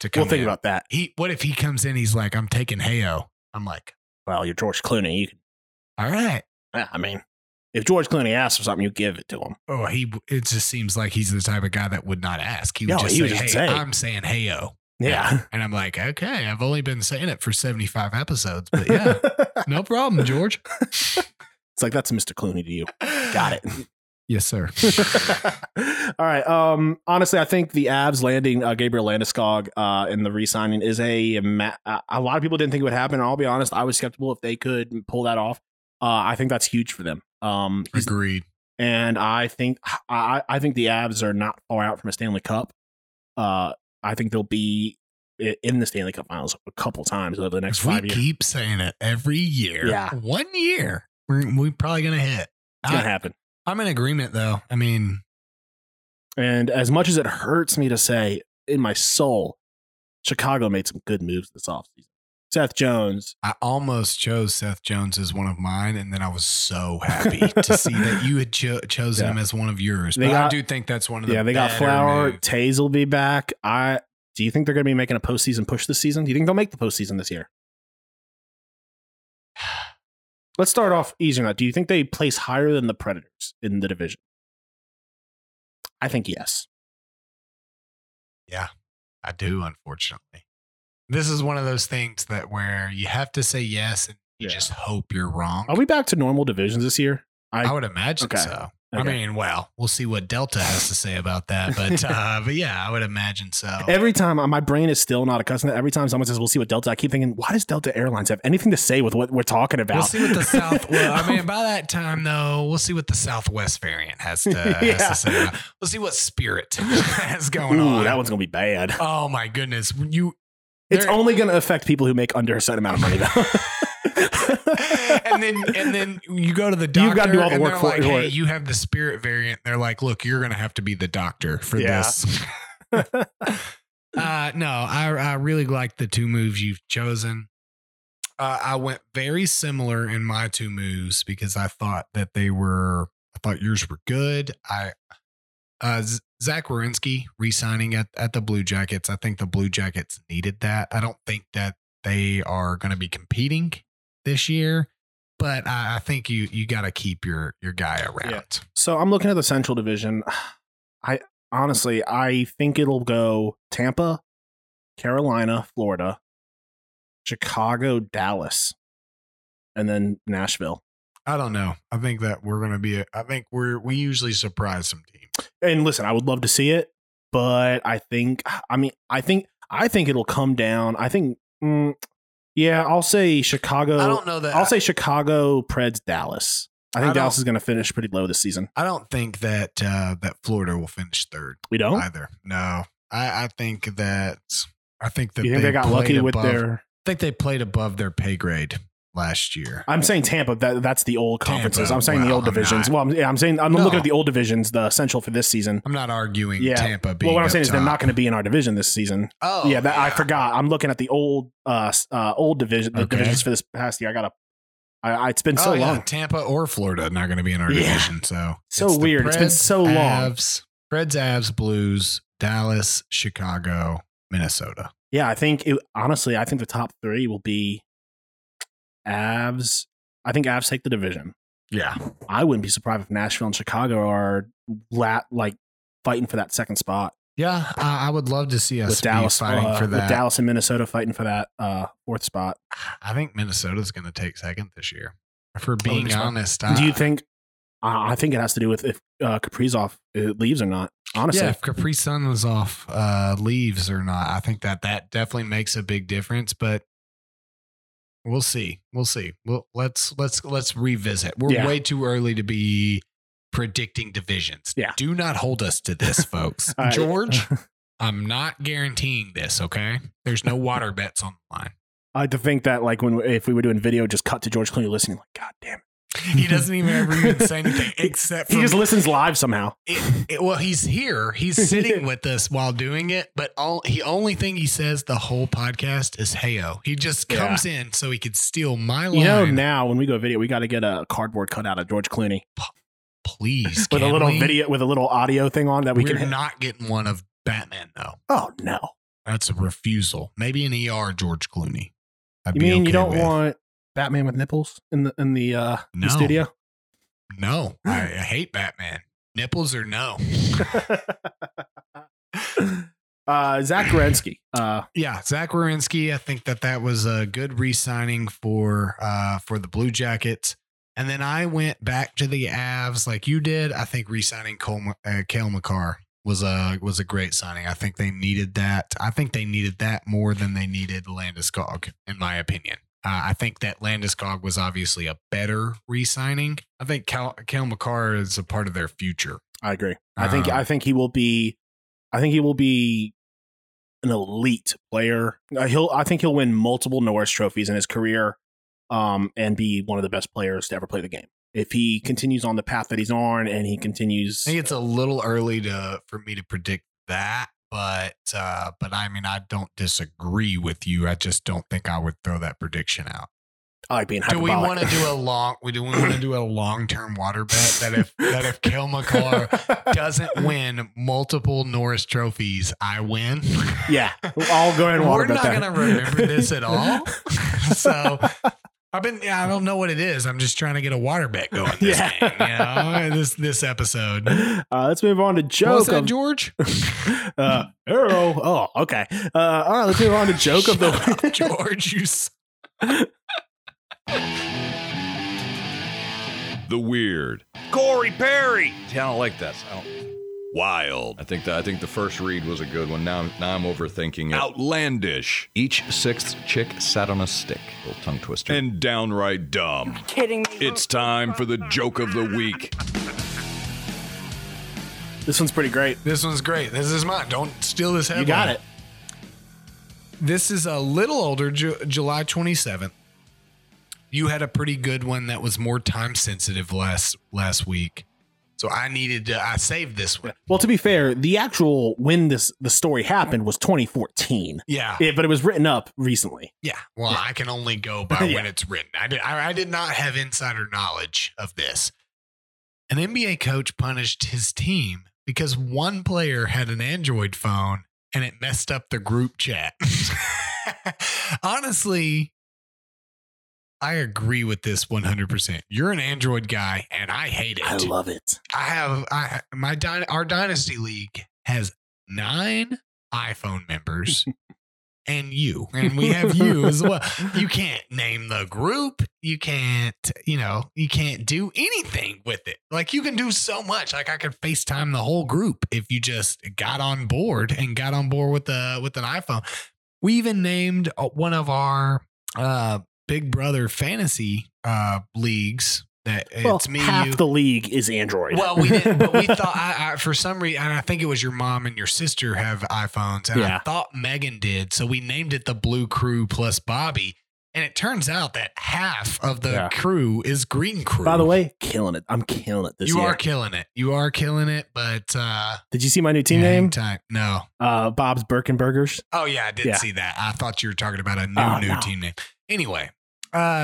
to come. We'll think about that. What if he comes in, he's like, I'm taking Heyo. I'm like, well, you're George Clooney. All right. I mean, if George Clooney asks for something, you give it to him. Oh, it just seems like he's the type of guy that would not ask. He would just say, I'm saying Heyo. Yeah. And I'm like, okay, I've only been saying it for 75 episodes, but yeah, no problem, George. It's like, that's Mr. Clooney to you. Got it. Yes, sir. All right. Honestly, I think the Avs landing Gabriel Landeskog in the re-signing is a lot of people didn't think it would happen. I'll be honest. I was skeptical if they could pull that off. I think that's huge for them. Agreed. And I think the Avs are not far out from a Stanley Cup. I think they'll be in the Stanley Cup Finals a couple times over the next 5 years. We keep saying it every year. Yeah. 1 year, we're probably going to hit. It's going to happen. I'm in agreement, though. I mean. And as much as it hurts me to say, in my soul, Chicago made some good moves this offseason. Seth Jones. I almost chose Seth Jones as one of mine, and then I was so happy to see that you had chosen him as one of yours. I do think that's one of the better. Yeah, they got Flower. Moves. Taze will be back. Do you think they're going to be making a postseason push this season? Do you think they'll make the postseason this year? Let's start off easier now. Do you think they place higher than the Predators in the division? I think yes. Yeah, I do, unfortunately. This is one of those things where you have to say yes and you just hope you're wrong. Are we back to normal divisions this year? I would imagine so. Okay. I mean, well, we'll see what Delta has to say about that. But but yeah, I would imagine so. Every time my brain is still not accustomed to that. Every time someone says, we'll see what Delta, I keep thinking, why does Delta Airlines have anything to say with what we're talking about? We'll see what the South. Well, I mean, by that time, though, we'll see what the Southwest variant has to say about. We'll see what Spirit has going on. That one's going to be bad. Oh, my goodness. It's only going to affect people who make under a certain amount of money, though. and then you go to the doctor. You've got to do all the work for it. Hey, you have the Spirit variant. They're like, look, you're going to have to be the doctor for this. No, I really like the two moves you've chosen. I went very similar in my two moves because I thought that yours were good. Zach Werenski re-signing at the Blue Jackets. I think the Blue Jackets needed that. I don't think that they are going to be competing this year, but I think you got to keep your guy around. Yeah. So I'm looking at the Central Division. I think it'll go Tampa, Carolina, Florida, Chicago, Dallas, and then Nashville. I don't know. I think that we're going to be. I think we usually surprise some teams. And listen, I would love to see it, but I think it'll come down. I think, I'll say Chicago. I don't know that. I'll say Chicago, Preds, Dallas. I think Dallas is going to finish pretty low this season. I don't think that that Florida will finish third. We don't either. No, I think that they got lucky with their. I think they played above their pay grade last year. I'm saying Tampa. That's the old conferences. Tampa, I'm saying the old divisions. I'm looking at the old divisions, the Central for this season. I'm not arguing Tampa being what I'm saying is they're not going to be in our division this season. Oh, yeah. I forgot. I'm looking at the old division, the divisions for this past year. It's been so long. Tampa or Florida not going to be in our division. So weird. It's been so long. Preds, Avs, Blues, Dallas, Chicago, Minnesota. Yeah, I think honestly, I think the top three will be Avs. I think Avs take the division. Yeah, I wouldn't be surprised if Nashville and Chicago are like fighting for that second spot. Yeah, I would love to see us with Dallas fighting for that. With Dallas and Minnesota fighting for that fourth spot. I think Minnesota's going to take second this year. If we're being honest, do you think? I think it has to do with if Kaprizov leaves or not. Honestly, yeah, if Kaprizov off leaves or not, I think that definitely makes a big difference. But we'll see. We'll see. Let's revisit. We're way too early to be predicting divisions. Yeah. Do not hold us to this, folks. George, I'm not guaranteeing this, okay? There's no water bets on the line. I like to think that like if we were doing video, just cut to George Clooney listening, like, God damn it. He doesn't even say anything except for he just listens live somehow. Well, he's here. He's sitting with us while doing it, but the only thing he says the whole podcast is "Heyo." He just comes in so he could steal my line. You know, now when we go video, we got to get a cardboard cutout of George Clooney, please, with a little video, with a little audio thing on that we can. We're not getting one of Batman though. Oh no, that's a refusal. Maybe an ER George Clooney. You mean you don't want Batman with nipples in the studio? No, I hate Batman. Nipples or no? Zach Werenski. Zach Werenski. I think that was a good re-signing for the Blue Jackets. And then I went back to the Avs like you did. I think re-signing Cale Makar was a great signing. I think they needed that. I think they needed that more than they needed Landeskog, in my opinion. I think that Landeskog was obviously a better re-signing. I think Cale Makar is a part of their future. I agree. I think he will be an elite player. I think he'll win multiple Norris trophies in his career, and be one of the best players to ever play the game. If he continues on the path that he's on and he continues. I think it's a little early for me to predict that. But I mean, I don't disagree with you. I just don't think I would throw that prediction out. I like being hyperbolic. Do we want to do a long-term water bet that if Cale Makar doesn't win multiple Norris trophies, I win? Yeah, I'll go ahead and water bet that. We're not going to remember this at all. So I don't know what it is. I'm just trying to get a water bet going. This game, you know, this episode. Let's move on to joke. What's that, George? Oh, okay. All right, let's move on to joke of the week. George, the weird Corey Perry. See, I don't like that sound. Wild. I think the first read was a good one. Now I'm overthinking it. Outlandish. Each sixth chick sat on a stick. Little tongue twister. And downright dumb. You're kidding me. It's time for the joke of the week. This one's pretty great. This one's great. This is mine. Don't steal this headline. You got it. This is a little older, July 27th. You had a pretty good one that was more time sensitive last week. So I saved this one. Well, to be fair, the actual when the story happened was 2014. Yeah, but it was written up recently. Yeah. Well, yeah. I can only go by when it's written. I did not have insider knowledge of this. An NBA coach punished his team because one player had an Android phone and it messed up the group chat. Honestly, I agree with this 100%. You're an Android guy, and I hate it. I love it. Our Dynasty League has 9 iPhone members, and you. And we have you as well. You can't name the group. You can't, you can't do anything with it. Like, you can do so much. Like, I could FaceTime the whole group if you just got on board with an iPhone. We even named one of our Big Brother fantasy leagues that it's me. Half the league is Android. Well, we didn't, but we thought for some reason, and I think it was your mom and your sister have iPhones, and I thought Megan did, so we named it the Blue Crew plus Bobby, and it turns out that half of the crew is Green Crew. By the way, killing it. I'm killing it this year. You are killing it. You are killing it. But did you see my new team name? No. Bob's Burkenburgers. Oh yeah, I did see that. I thought you were talking about a new team name. Anyway.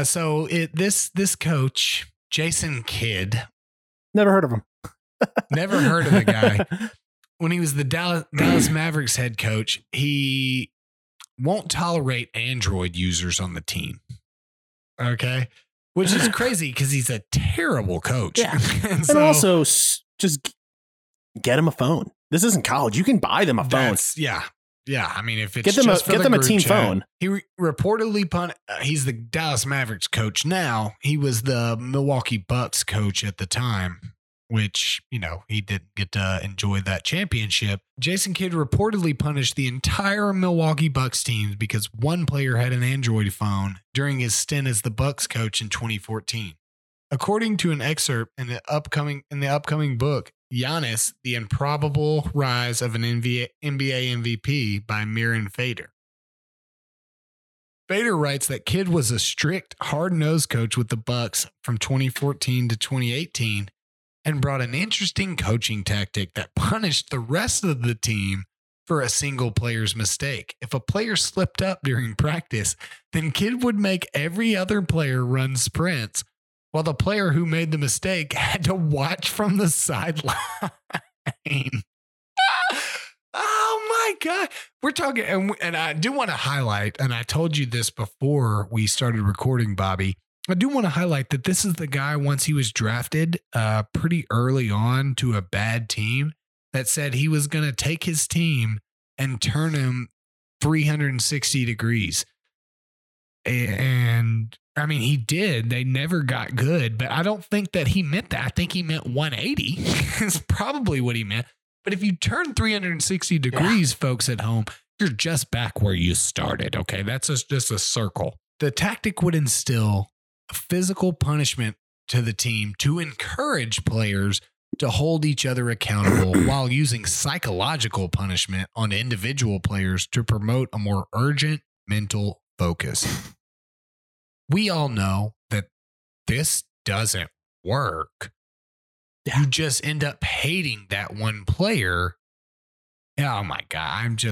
So this coach, Jason Kidd, never heard of him. Never heard of the guy. When he was the Dallas Mavericks head coach, he won't tolerate Android users on the team. Okay. Which is crazy because he's a terrible coach. Yeah. and also just get him a phone. This isn't college. You can buy them a phone. Yeah. Yeah. I mean, if it's get them a team phone. He reportedly he's the Dallas Mavericks coach now. He was the Milwaukee Bucks coach at the time, which, you know, he didn't get to enjoy that championship. Jason Kidd reportedly punished the entire Milwaukee Bucks team because one player had an Android phone during his stint as the Bucks coach in 2014. According to an excerpt in the upcoming book, Giannis, The Improbable Rise of an NBA MVP by Miran Fader. Fader writes that Kidd was a strict, hard-nosed coach with the Bucks from 2014 to 2018 and brought an interesting coaching tactic that punished the rest of the team for a single player's mistake. If a player slipped up during practice, then Kidd would make every other player run sprints, while the player who made the mistake had to watch from the sideline. Oh, my God. We're talking, and I do want to highlight, and I told you this before we started recording, Bobby, I do want to highlight that this is the guy, once he was drafted pretty early on to a bad team, that said he was going to take his team and turn him 360 degrees. And I mean, he did. They never got good, but I don't think that he meant that. I think he meant 180 is probably what he meant. But if you turn 360 degrees, folks at home, you're just back where you started. Okay, that's just a circle. The tactic would instill a physical punishment to the team to encourage players to hold each other accountable while using psychological punishment on individual players to promote a more urgent mental focus. We all know that this doesn't work. Yeah. You just end up hating that one player. Oh my God.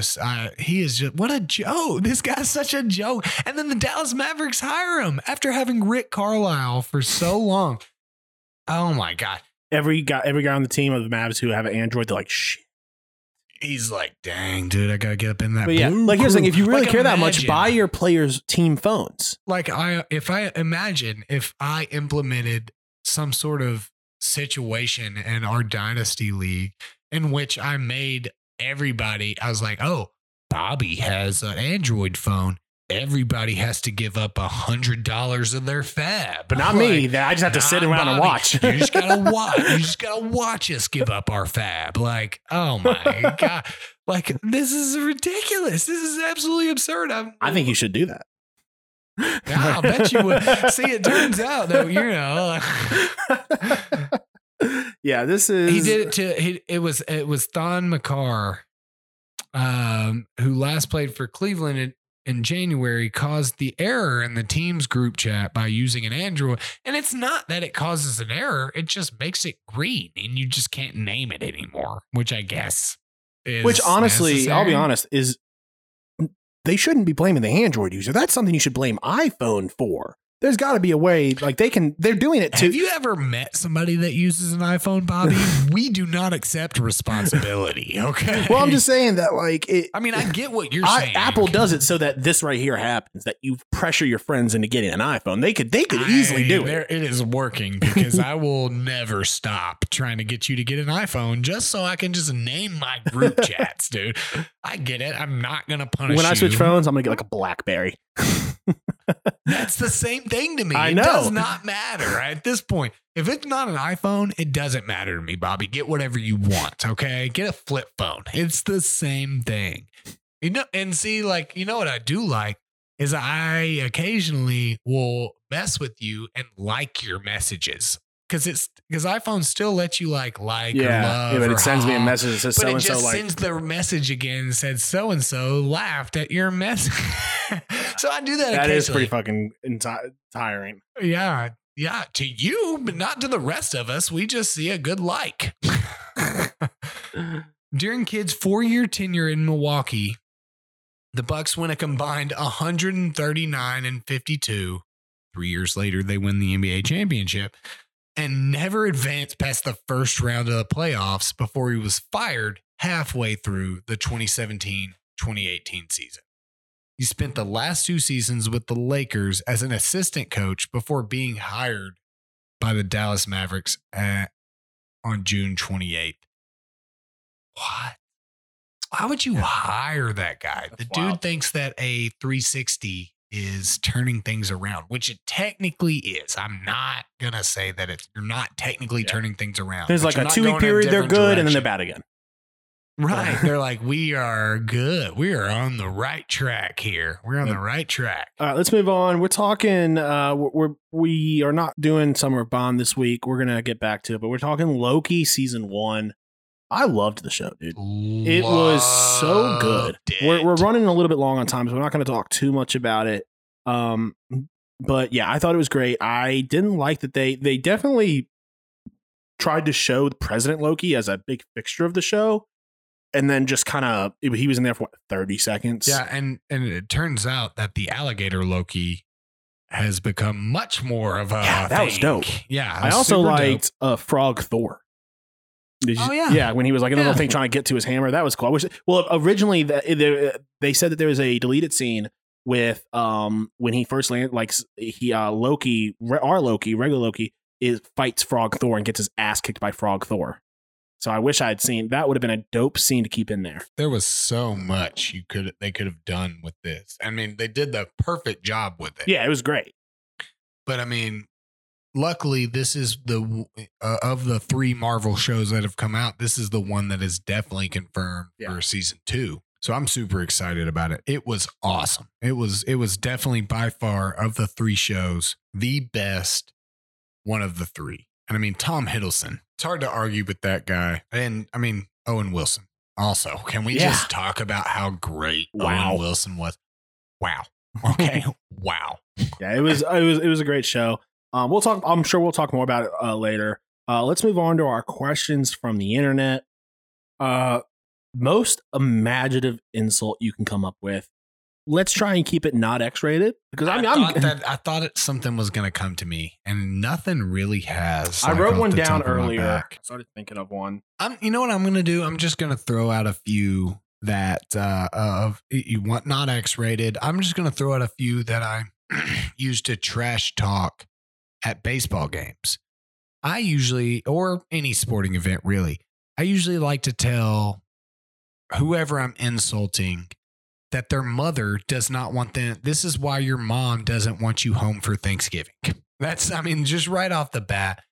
He is just, what a joke. This guy's such a joke. And then the Dallas Mavericks hire him after having Rick Carlisle for so long. Oh my God. Every guy on the team of the Mavs who have an Android, they're like, shit. He's like, dang, dude, I got to get up in that. But yeah, like you're saying, if you really care that much, buy your players' team phones. Like if I implemented some sort of situation in our dynasty league in which I made everybody, I was like, oh, Bobby has an Android phone. Everybody has to give up $100 of their fab. But not like, me. I just have to sit around Bobby, and watch. You just got to watch. You just got to watch us give up our fab. Like, oh my God. Like, this is ridiculous. This is absolutely absurd. I think you should do that. I'll bet you would. See, it turns out that, you know. Yeah, this is. He did it to. It was Cale Makar, who last played for Cleveland in January, caused the error in the team's group chat by using an Android. And it's not that it causes an error. It just makes it green and you just can't name it anymore, which I guess is, which honestly, necessary. I'll be honest, is they shouldn't be blaming the Android user. That's something you should blame iPhone for. There's got to be a way, like they're doing it too. Have you ever met somebody that uses an iPhone, Bobby? We do not accept responsibility. Okay. Well, I'm just saying that, like, I get what you're saying. Apple does it so that this right here happens, that you pressure your friends into getting an iPhone. They could easily do it. It is working because I will never stop trying to get you to get an iPhone just so I can just name my group chats, dude. I get it. I'm not going to punish you. When I switch phones, I'm going to get like a BlackBerry. That's the same thing to me. I know. It does not matter at this point. If it's not an iPhone, it doesn't matter to me, Bobby. Get whatever you want, okay? Get a flip phone. It's the same thing. You know, and see, like, you know what I do like is I occasionally will mess with you and like your messages. Because iPhone still lets you or love. Yeah, but it sends me a message that says so and so. But it just sends the message again and says so and so laughed at your message. So I do that. That is pretty fucking tiring. Yeah, yeah. To you, but not to the rest of us. We just see a good like. During Kidd's 4-year tenure in Milwaukee, the Bucks win a combined 139-52. 3 years later, they win the NBA championship. And never advanced past the first round of the playoffs before he was fired halfway through the 2017-2018 season. You spent the last two seasons with the Lakers as an assistant coach before being hired by the Dallas Mavericks on June 28th. What? Why would you hire that guy? That's the wild. Dude thinks that a 360 is turning things around, which it technically is. I'm not going to say that it's, you're not technically turning things around. There's like a 2-week period. They're good direction. And then they're bad again. Right. They're like, we are good. We are on the right track here. We're on the right track. All right, let's move on. We're talking, we are not doing Summer Bond this week. We're going to get back to it, but we're talking Loki season 1. I loved the show, dude. It was so good. We're running a little bit long on time, so we're not going to talk too much about it. But yeah, I thought it was great. I didn't like that they definitely tried to show President Loki as a big fixture of the show, and then just kind of he was in there for what, 30 seconds. Yeah, and it turns out that the alligator Loki has become much more of a thing. Was dope. Yeah, I also liked Frog Thor. Yeah, when he was like another thing trying to get to his hammer, that was cool. I wish. Well, originally they said that there was a deleted scene with when he first landed, like he regular Loki, fights Frog Thor and gets his ass kicked by Frog Thor. So I wish I had seen that. Would have been a dope scene to keep in there. There was so much they could have done with this. I mean, they did the perfect job with it. Yeah, it was great. But I mean, luckily, this is the of the three Marvel shows that have come out, this is the one that is definitely confirmed for season 2. So I'm super excited about it. It was awesome. It was definitely by far of the three shows, the best one of the three. And I mean, Tom Hiddleston, it's hard to argue with that guy. And I mean, Owen Wilson also. Can we just talk about how great Owen Wilson was? Wow. Okay. Wow. Yeah, it was a great show. We'll talk. I'm sure we'll talk more about it later. Let's move on to our questions from the internet. Most imaginative insult you can come up with. Let's try and keep it not X-rated, because I thought something was going to come to me, and nothing really has. So I wrote one down earlier. I started thinking of one. You know what I'm going to do? I'm just going to throw out a few that you want not X-rated. I'm just going to throw out a few that I used to trash talk at baseball games. I usually, or any sporting event really, I usually like to tell whoever I'm insulting that their mother does not want them. This is why your mom doesn't want you home for Thanksgiving. Just right off the bat,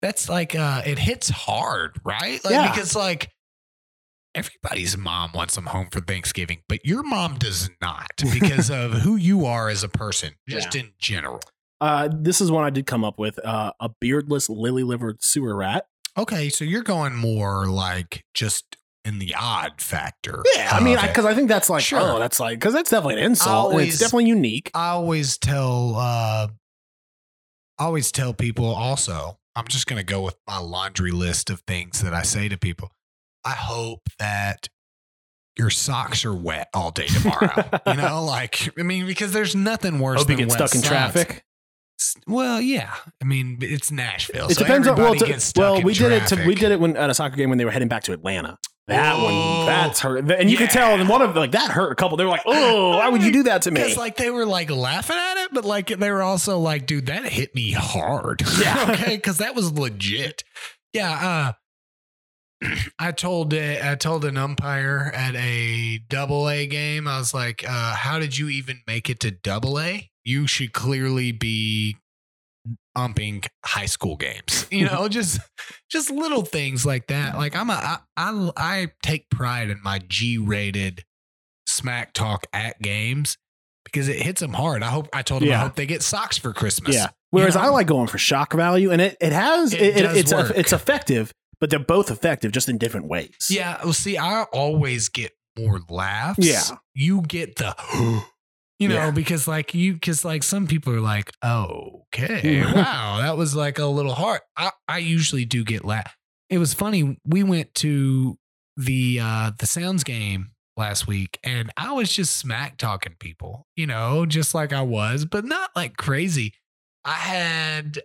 that's like, it hits hard, right? Like, yeah. Because like everybody's mom wants them home for Thanksgiving, but your mom does not, because of who you are as a person, just in general. This is one I did come up with, a beardless lily-livered sewer rat. Okay, so you're going more like just in the odd factor. Yeah, I mean, because I think that's like, that's like, because that's definitely an insult. It's definitely unique. I always tell, people also, I'm just going to go with my laundry list of things that I say to people. I hope that your socks are wet all day tomorrow. You know, like, I mean, because there's nothing worse than wet socks. Stuck in traffic. Well, yeah. I mean, it's Nashville. It depends on. We did it when at a soccer game when they were heading back to Atlanta. That's hurt, and you could tell. And one of that hurt a couple. They were like, "Oh, why would you do that to me?" Because like they were like laughing at it, but like they were also like, "Dude, that hit me hard." Yeah, okay, because that was legit. Yeah. I told an umpire at a double-A game, I was like, how did you even make it to double-A? You should clearly be umping high school games. You know, just little things like that. Like I take pride in my G-rated smack talk at games because it hits them hard. I hope they get socks for Christmas. Yeah. Whereas I like going for shock value, and it's effective. But they're both effective, just in different ways. Yeah. Well, see, I always get more laughs. Yeah. You get the, because like some people are like, oh, okay, wow, that was like a little hard. I usually do get laughs. It was funny. We went to the Sounds game last week, and I was just smack talking people, just like I was, but not like crazy. I had,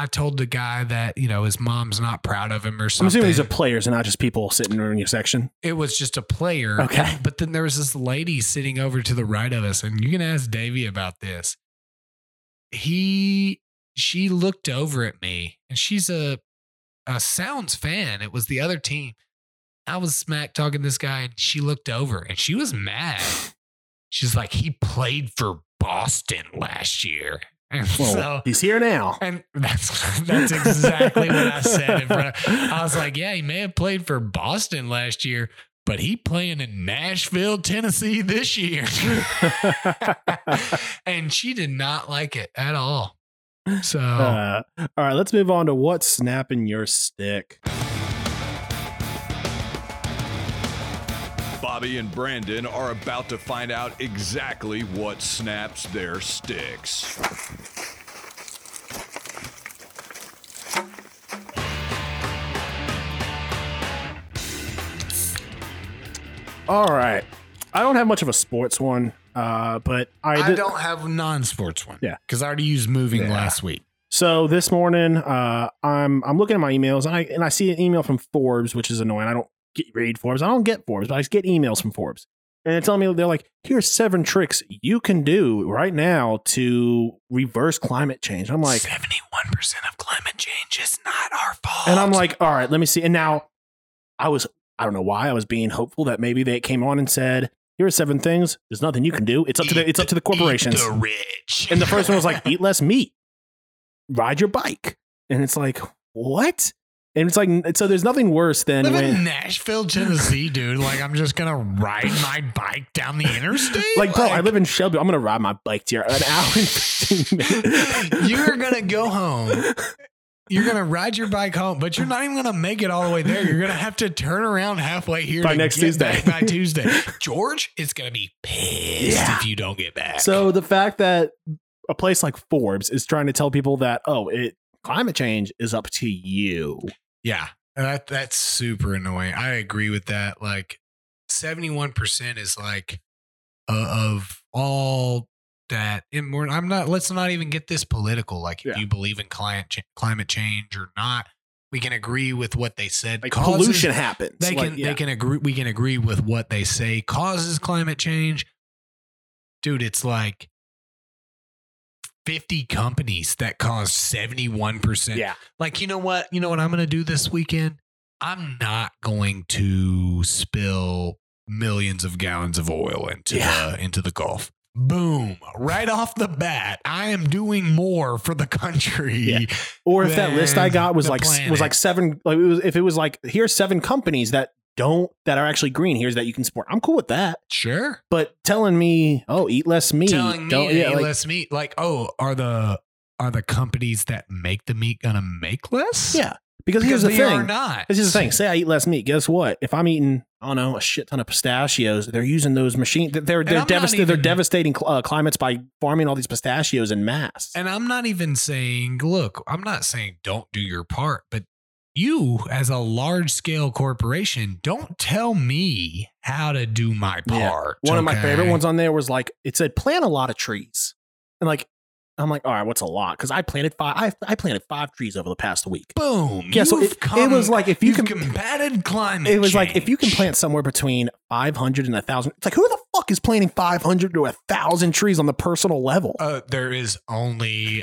I told the guy that, you know, his mom's not proud of him or something. I'm assuming these are players and not just people sitting in your section. It was just a player. Okay. And, but then there was this lady sitting over to the right of us, and you can ask Davey about this. She looked over at me, and she's a Sounds fan. It was the other team. I was smack talking to this guy, and she looked over, and she was mad. She's like, he played for Boston last year. And well, so he's here now. And that's exactly what I said. I was like, yeah, he may have played for Boston last year, but he playing in Nashville, Tennessee this year. And she did not like it at all. So, all right, let's move on to what's snapping your stick. Bobby and Brandon are about to find out exactly what snaps their sticks. All right. I don't have much of a sports one, but I don't have a non-sports one. Yeah, because I already used moving last week. So this morning, I'm looking at my emails, and I see an email from Forbes, which is annoying. Read Forbes. I don't get Forbes, but I get emails from Forbes, and they're telling me, they're like, here's 7 tricks you can do right now to reverse climate change. I'm like, 71% of climate change is not our fault. And I'm like, all right, let me see. And now I don't know why I was being hopeful that maybe they came on and said, here are 7 things. There's nothing you can do. It's up to the corporations. The rich. And the first one was like, eat less meat, ride your bike. And it's like, what? And it's like, so there's nothing worse than in Nashville, Tennessee, dude. Like, I'm just going to ride my bike down the interstate. Like, bro, I live in Shelby. I'm going to ride my bike to an hour and 15 minutes. You're going to go home. You're going to ride your bike home, but you're not even going to make it all the way there. You're going to have to turn around halfway here by next Tuesday. By Tuesday. George is going to be pissed if you don't get back. So the fact that a place like Forbes is trying to tell people that, climate change is up to you. Yeah. That's super annoying. I agree with that. Like 71% is like of all that. Let's not even get this political. Like if you believe in climate change or not, we can agree with what they said. Like causes, pollution happens. We can agree with what they say causes climate change. Dude, it's like 50 companies that cause 71%. Yeah. Like, you know what I'm going to do this weekend? I'm not going to spill millions of gallons of oil into the Gulf. Boom. Right off the bat, I am doing more for the country. Yeah. Or if that list I got was like 7, like if it was like, here's 7 companies that are actually green. Here's that you can support. I'm cool with that. Sure. But telling me, eat less meat. Less meat. Like, are the companies that make the meat going to make less? Yeah. Because here's the thing. They are not. This is the thing. Say I eat less meat. Guess what? If I'm eating, a shit ton of pistachios, they're using those machines. They're devastating climates by farming all these pistachios in mass. And I'm not even saying, look, I'm not saying don't do your part, but you, as a large-scale corporation, don't tell me how to do my part. Yeah. One of my favorite ones on there was like, it said, plant a lot of trees. And like, I'm like, all right, what's a lot? Because I planted 5 trees over the past week. Boom. Yeah, so it was like, if you can combated climate It was change. Like, if you can plant somewhere between 500 and 1,000. It's like, who the fuck is planting 500 to 1,000 trees on the personal level? There is only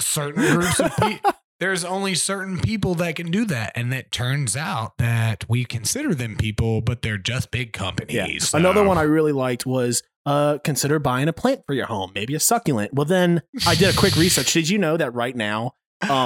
certain groups of people. There's only certain people that can do that. And it turns out that we consider them people, but they're just big companies. Yeah. So. Another one I really liked was consider buying a plant for your home, maybe a succulent. Well, then I did a quick research. Did you know that right now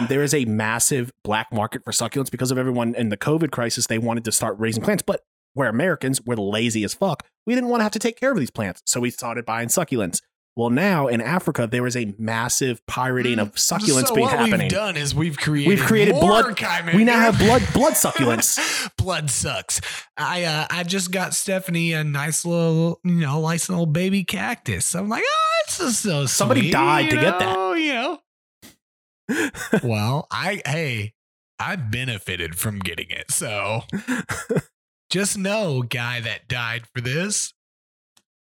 there is a massive black market for succulents because of everyone in the COVID crisis? They wanted to start raising plants, but we're Americans. We're lazy as fuck. We didn't want to have to take care of these plants. So we started buying succulents. Well, now in Africa, there is a massive pirating of succulents happening. What we've done is we've created more blood. We now have blood succulents. Blood sucks. I just got Stephanie a nice little baby cactus. I'm like, this is so sweet. Somebody died to get that. Well, I benefited from getting it. So just know, guy that died for this.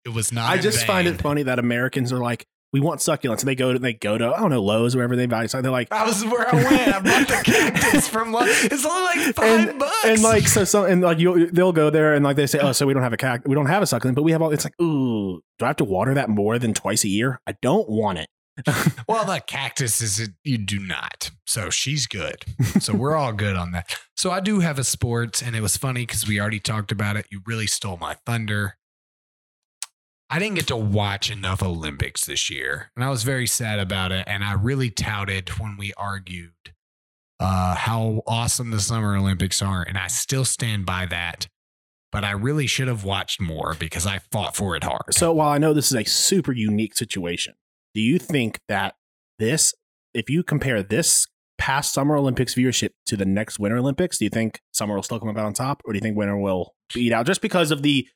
It was not. I just find it funny that Americans are like, we want succulents, and they go to I don't know, Lowe's, wherever they buy something. They're like, I was where I went. I bought the cactus from Lowe's. It's only like $5. And like so, some and like they'll go there and like they say, oh, so we don't have a cactus, we don't have a succulent, but we have all. It's like, ooh, do I have to water that more than twice a year? I don't want it. Well, the cactus is you do not. So she's good. So we're all good on that. So I do have a sports, and it was funny because we already talked about it. You really stole my thunder. I didn't get to watch enough Olympics this year, and I was very sad about it. And I really touted when we argued how awesome the Summer Olympics are, and I still stand by that. But I really should have watched more because I fought for it hard. So while I know this is a super unique situation, do you think that this, if you compare this past Summer Olympics viewership to the next Winter Olympics, do you think Summer will still come about on top, or do you think Winter will beat out just because of the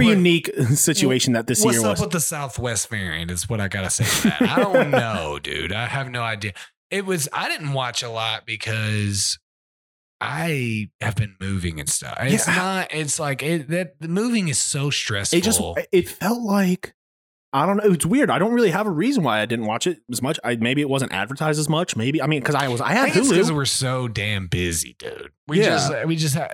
unique situation that this year was? What's up with the Southwest variant is what I got to say to that. I don't know, dude. I have no idea. I didn't watch a lot because I have been moving and stuff. It's not, it's like the moving is so stressful. It felt like, I don't know. It's weird. I don't really have a reason why I didn't watch it as much. Maybe it wasn't advertised as much. Maybe because I had Hulu. Because we're so damn busy, dude. We just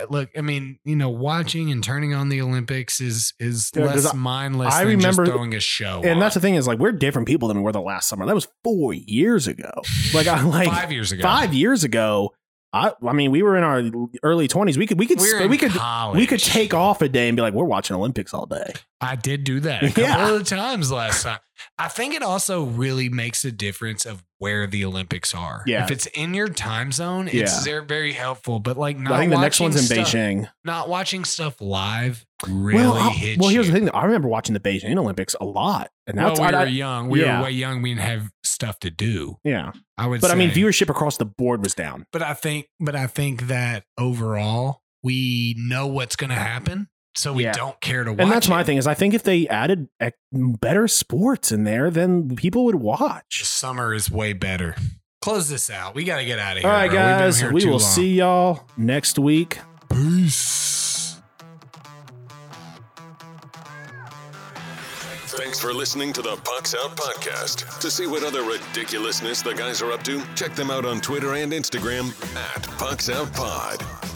look. I mean, you know, watching and turning on the Olympics is less mindless. I remember just throwing a show, and on. That's the thing is like we're different people than we were the last summer. That was 4 years ago. Like I like 5 years ago. 5 years ago. I mean, we were in our early 20s. We could take off a day and be like, we're watching Olympics all day. I did do that a couple of times last time. I think it also really makes a difference of where the Olympics are. Yeah. If it's in your time zone, they're very helpful. But like, I think the next one's in Beijing. Not watching stuff live really hits. Well, here's the thing. I remember watching the Beijing Olympics a lot, and that's we were young. We were way young. We didn't have stuff to do. Yeah, I mean, viewership across the board was down. But I think that overall, we know what's going to happen, so we don't care to watch. And that's my thing is, I think if they added better sports in there, then people would watch. Summer is way better. Close this out. We got to get out of here. All right, guys. We will see y'all next week. Peace. Thanks for listening to the Pucks Out Podcast. To see what other ridiculousness the guys are up to, check them out on Twitter and Instagram @PucksOutPod.